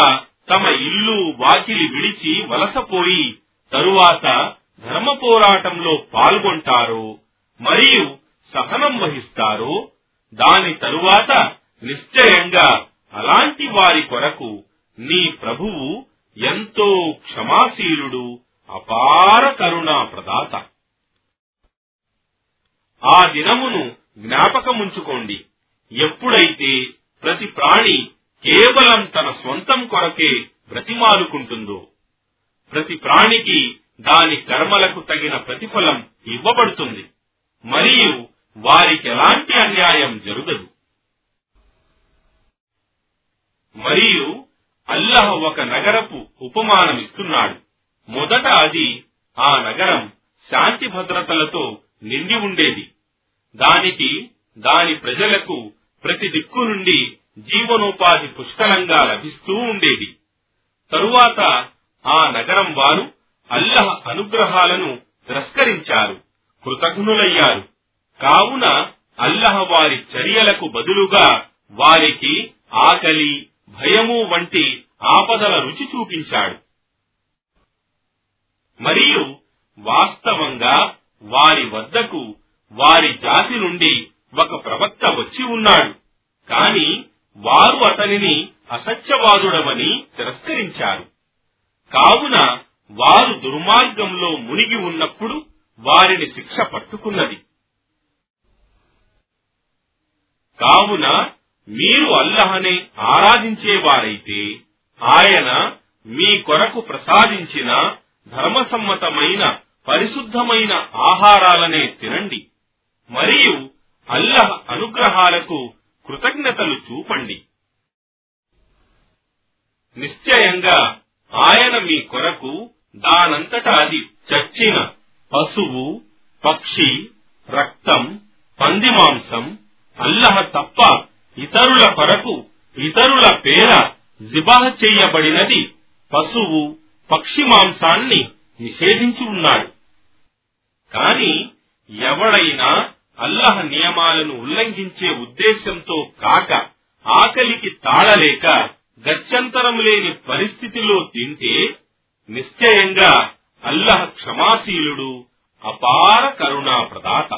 తమ ఇల్లు వాకిలి విడిచి వలసపోయి తరువాత ధర్మ పోరాటంలో పాల్గొంటారో మరియు సహనం వహిస్తారో దాని తరువాత నిశ్చయంగా అలాంటి వారి కొరకు నీ ప్రభువు ఎంతో క్షమాశీలుడు, అపార కరుణా ప్రదాత. ఆ దినమును జ్ఞాపకముంచుకోండి ఎప్పుడైతే ప్రతి ప్రాణి కేవలం తన స్వంతం కొరకే బ్రతిమాలుకుంటుందో. ప్రతి ప్రాణికి దాని కర్మలకు తగిన ప్రతిఫలం ఇవ్వబడుతుంది మరియు వారికి ఎలాంటి అన్యాయం జరగదు. మరియు అల్లాహ్ ఒక నగరపు ఉపమానమిస్తున్నాడు. మొదట అది, ఆ నగరం శాంతి భద్రతలతో నిండి ఉండేది. దానికి, దాని ప్రజలకు ప్రతి దిక్కు నుండి జీవనోపాధి పుష్కలంగా లభిస్తూ ఉండేది. తరువాత ఆ నగరం వారు అల్లాహ్ అనుగ్రహాలను తిరస్కరించారు, కృతజ్ఞులయ్యారు. కావున అల్లాహ్ వారి చర్యలకు బదులుగా వారికి ఆకలి, భయము వంటి ఆపదల రుచి చూపించాడు. మరియు వాస్తవంగా వారి వద్దకు వారి జాతి నుండి ఒక ప్రవక్త వచ్చి ఉన్నాడు, కాని వారు అతనిని అసత్యవాదుడవని తిరస్కరించారు. కావున వారు దుర్మార్గంలో మునిగి ఉన్నప్పుడు వారిని శిక్ష పట్టుకున్నది. కావున మీరు అల్లాహ్నే ఆరాధించేవారైతే ఆయన మీ కొరకు ప్రసాదించిన ధర్మసమ్మతమైన పరిశుద్ధమైన ఆహారాలనే తినండి మరియు అల్లాహ్ అనుగ్రహాలకు కృతజ్ఞతలు చూపండి. నిశ్చయంగా ఆయన మీ కొరకు దానంతటా అది చచ్చిన పశువు, పక్షి రక్తం, పంది మాంసం అల్లాహ్ తప్ప ఇతరుల కొరకు ఇతరుల పేర జిబాహ్ చేయబడినది పశువు, పక్షి మాంసాన్ని నిషేధించి ఉన్నాడు. కాని ఎవడైనా అల్లాహ్ నియమాలను ఉల్లంఘించే ఉద్దేశంతో కాక ఆకలికి తాళలేక గత్యంతరం లేని పరిస్థితిలో తింటే నిశ్చయంగా అల్లాహ్ క్షమాశీలుడు, అపార కరుణా ప్రదాత.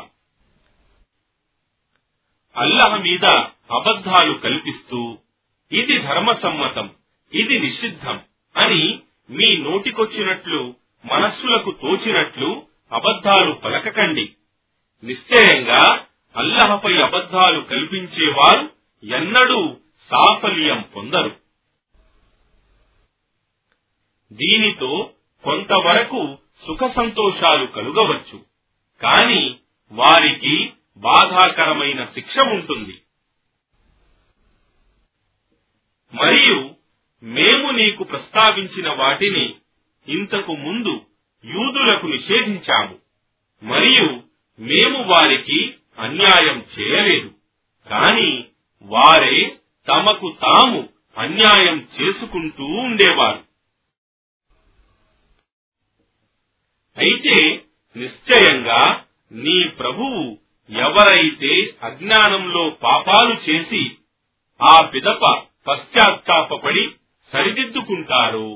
అల్లాహ్ మీద అబద్ధాలు కల్పిస్తూ ఇది ధర్మసమ్మతం, ఇది నిషిద్ధం అని మీ నోటికొచ్చినట్లు మనస్సులకు తోచినట్లు అబద్ధాలు పలకకండి. నిశ్చయంగా అల్లాహపై అబద్ధాలు కల్పించేవారు ఎన్నడూ సాఫల్యం పొందరు. దీనితో కొంతవరకు సుఖ సంతోషాలు కలుగవచ్చు, కాని వారికి బాధాకరమైన శిక్ష ఉంటుంది. మరియు మేము నీకు ప్రస్తావించిన వాటిని ఇంతకు ముందు యూదులకు నిషేధించాము, మరియు మేము వారికి అన్యాయం చేయలేదు, కాని వారే తమకు తాము అన్యాయం చేసుకుంటూ ఉండేవారు. అయితే నిశ్చయంగా నీ ప్రభువు ఎవరైతే అజ్ఞానంలో పాపాలు చేసి ఆ పిదప పశ్చాత్తాపడి సరిదిద్దుకుంటారో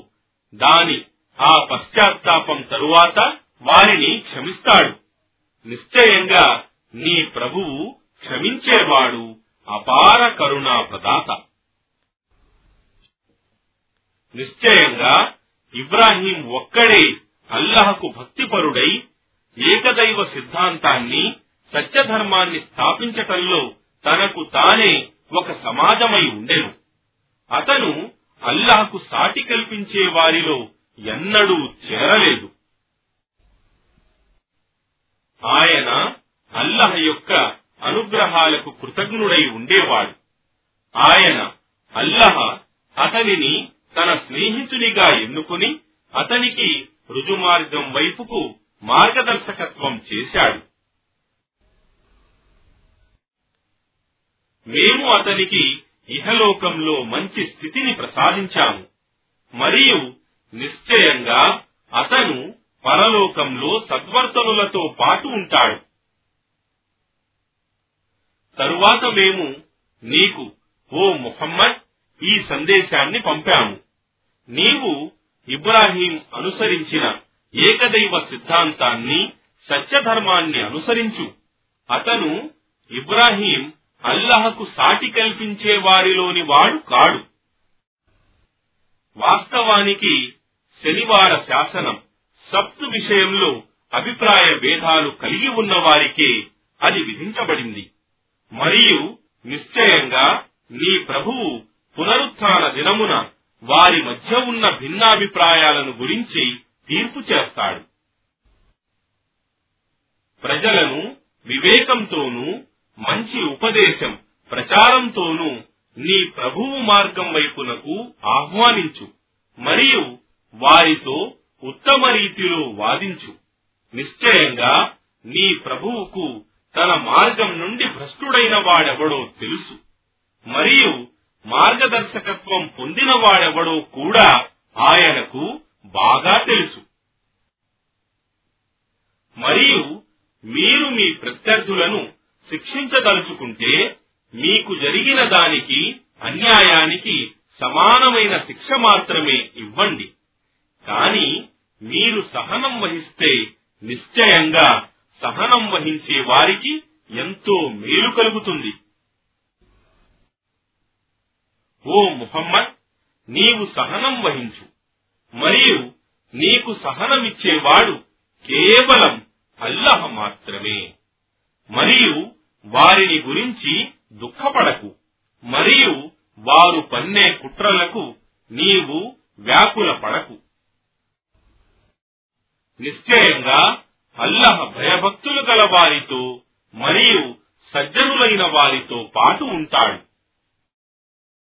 దాని ఆ పశ్చాత్తాపం తరువాత వారిని క్షమిస్తాడు. నిశ్చయంగా నీ ప్రభువు క్షమించేవాడు, అపార కరుణా ప్రదాత. నిశ్చయంగా ఇబ్రాహీం ఒక్కడే అల్లాహకు భక్తిపరుడై ఏకదైవ సిద్ధాంతాన్ని, సత్యధర్మాన్ని స్థాపించటంలో తనకు తానే ఒక సమాజమై ఉండెను. అతను అల్లాహకు సాటి కల్పించే వారిలో ఎన్నడూ చేరలేదు. ఆయన అల్లాహ్ యొక్క అనుగ్రహాలకు కృతజ్ఞుడై ఉండేవాడు. ఆయన అల్లాహ్ అతనిని తన స్నేహితునిగా ఎన్నుకుని అతనికి రుజుమార్గం వైపుకు మార్గదర్శకత్వం చేశాడు. మేము అతనికి ఇహలోకంలో మంచి స్థితిని ప్రసాదించాము, మరియు నిశ్చయంగా అతను పరలోకంలో సద్వర్తనులతో పాటు ఉంటాడు. తరువాత మేము నీకు ఓ ముహమ్మద్ ఈ సందేశాన్ని పంపాము. నీవు ఇబ్రాహీం అనుసరించిన ఏకదైవ సిద్ధాంతాన్ని, సత్యధర్మాన్ని అనుసరించు. అతను ఇబ్రాహీం అల్లాహకు సాటి కల్పించే వారిలోని వాడు కాడు. వాస్తవానికి శనివార శాసనం, సబ్త్ విషయంలో అభిప్రాయ భేదాలు కలిగి ఉన్న వారికే అది విధించబడింది. మరియు నిశ్చయంగా నీ ప్రభువు పునరుత్థాన దినమున వారి మధ్య ఉన్న భిన్నాభిప్రాయాలను గురించి తీర్పు చేస్తాడు. ప్రజలను వివేకంతోనూ మంచి ఉపదేశం ప్రచారంతోనూ నీ ప్రభువు మార్గం వైపునకు ఆహ్వానించు, మరియు వారితో ఉత్తమ రీతిలో వాదించు. నిశ్చయంగా నీ ప్రభువుకు తన మార్గం నుండి భ్రష్టుడైన వాడెవడో తెలుసు, మరియు మార్గదర్శకత్వం పొందిన వాడెవడో కూడా ఆయనకు బాగా తెలుసు. మరియు మీరు మీ ప్రత్యర్థులను శిక్షించదలుచుకుంటే మీకు జరిగిన దానికి, అన్యాయానికి సమానమైన శిక్ష మాత్రమే ఇవ్వండి. కాని మీరు సహనం వహిస్తే నిశ్చయంగా సహనం వహించే వారికి ఎంతో మేలు కలుగుతుంది. ఓ ముహమ్మద్, నీవు సహనం వహించు, మరియు నీకు సహనమిచ్చేవాడు కేవలం అల్లాహ్ మాత్రమే. మరియు వారిని గురించి దుఃఖపడకు, మరియు వారు పన్నే కుట్రలకు నీవు వ్యాకుల పడకు, నిశ్చయంగా అల్లాహ్ భయభక్తులు గల వారితో మరియు సజ్జనులైన వారితో పాటు ఉంటాడు.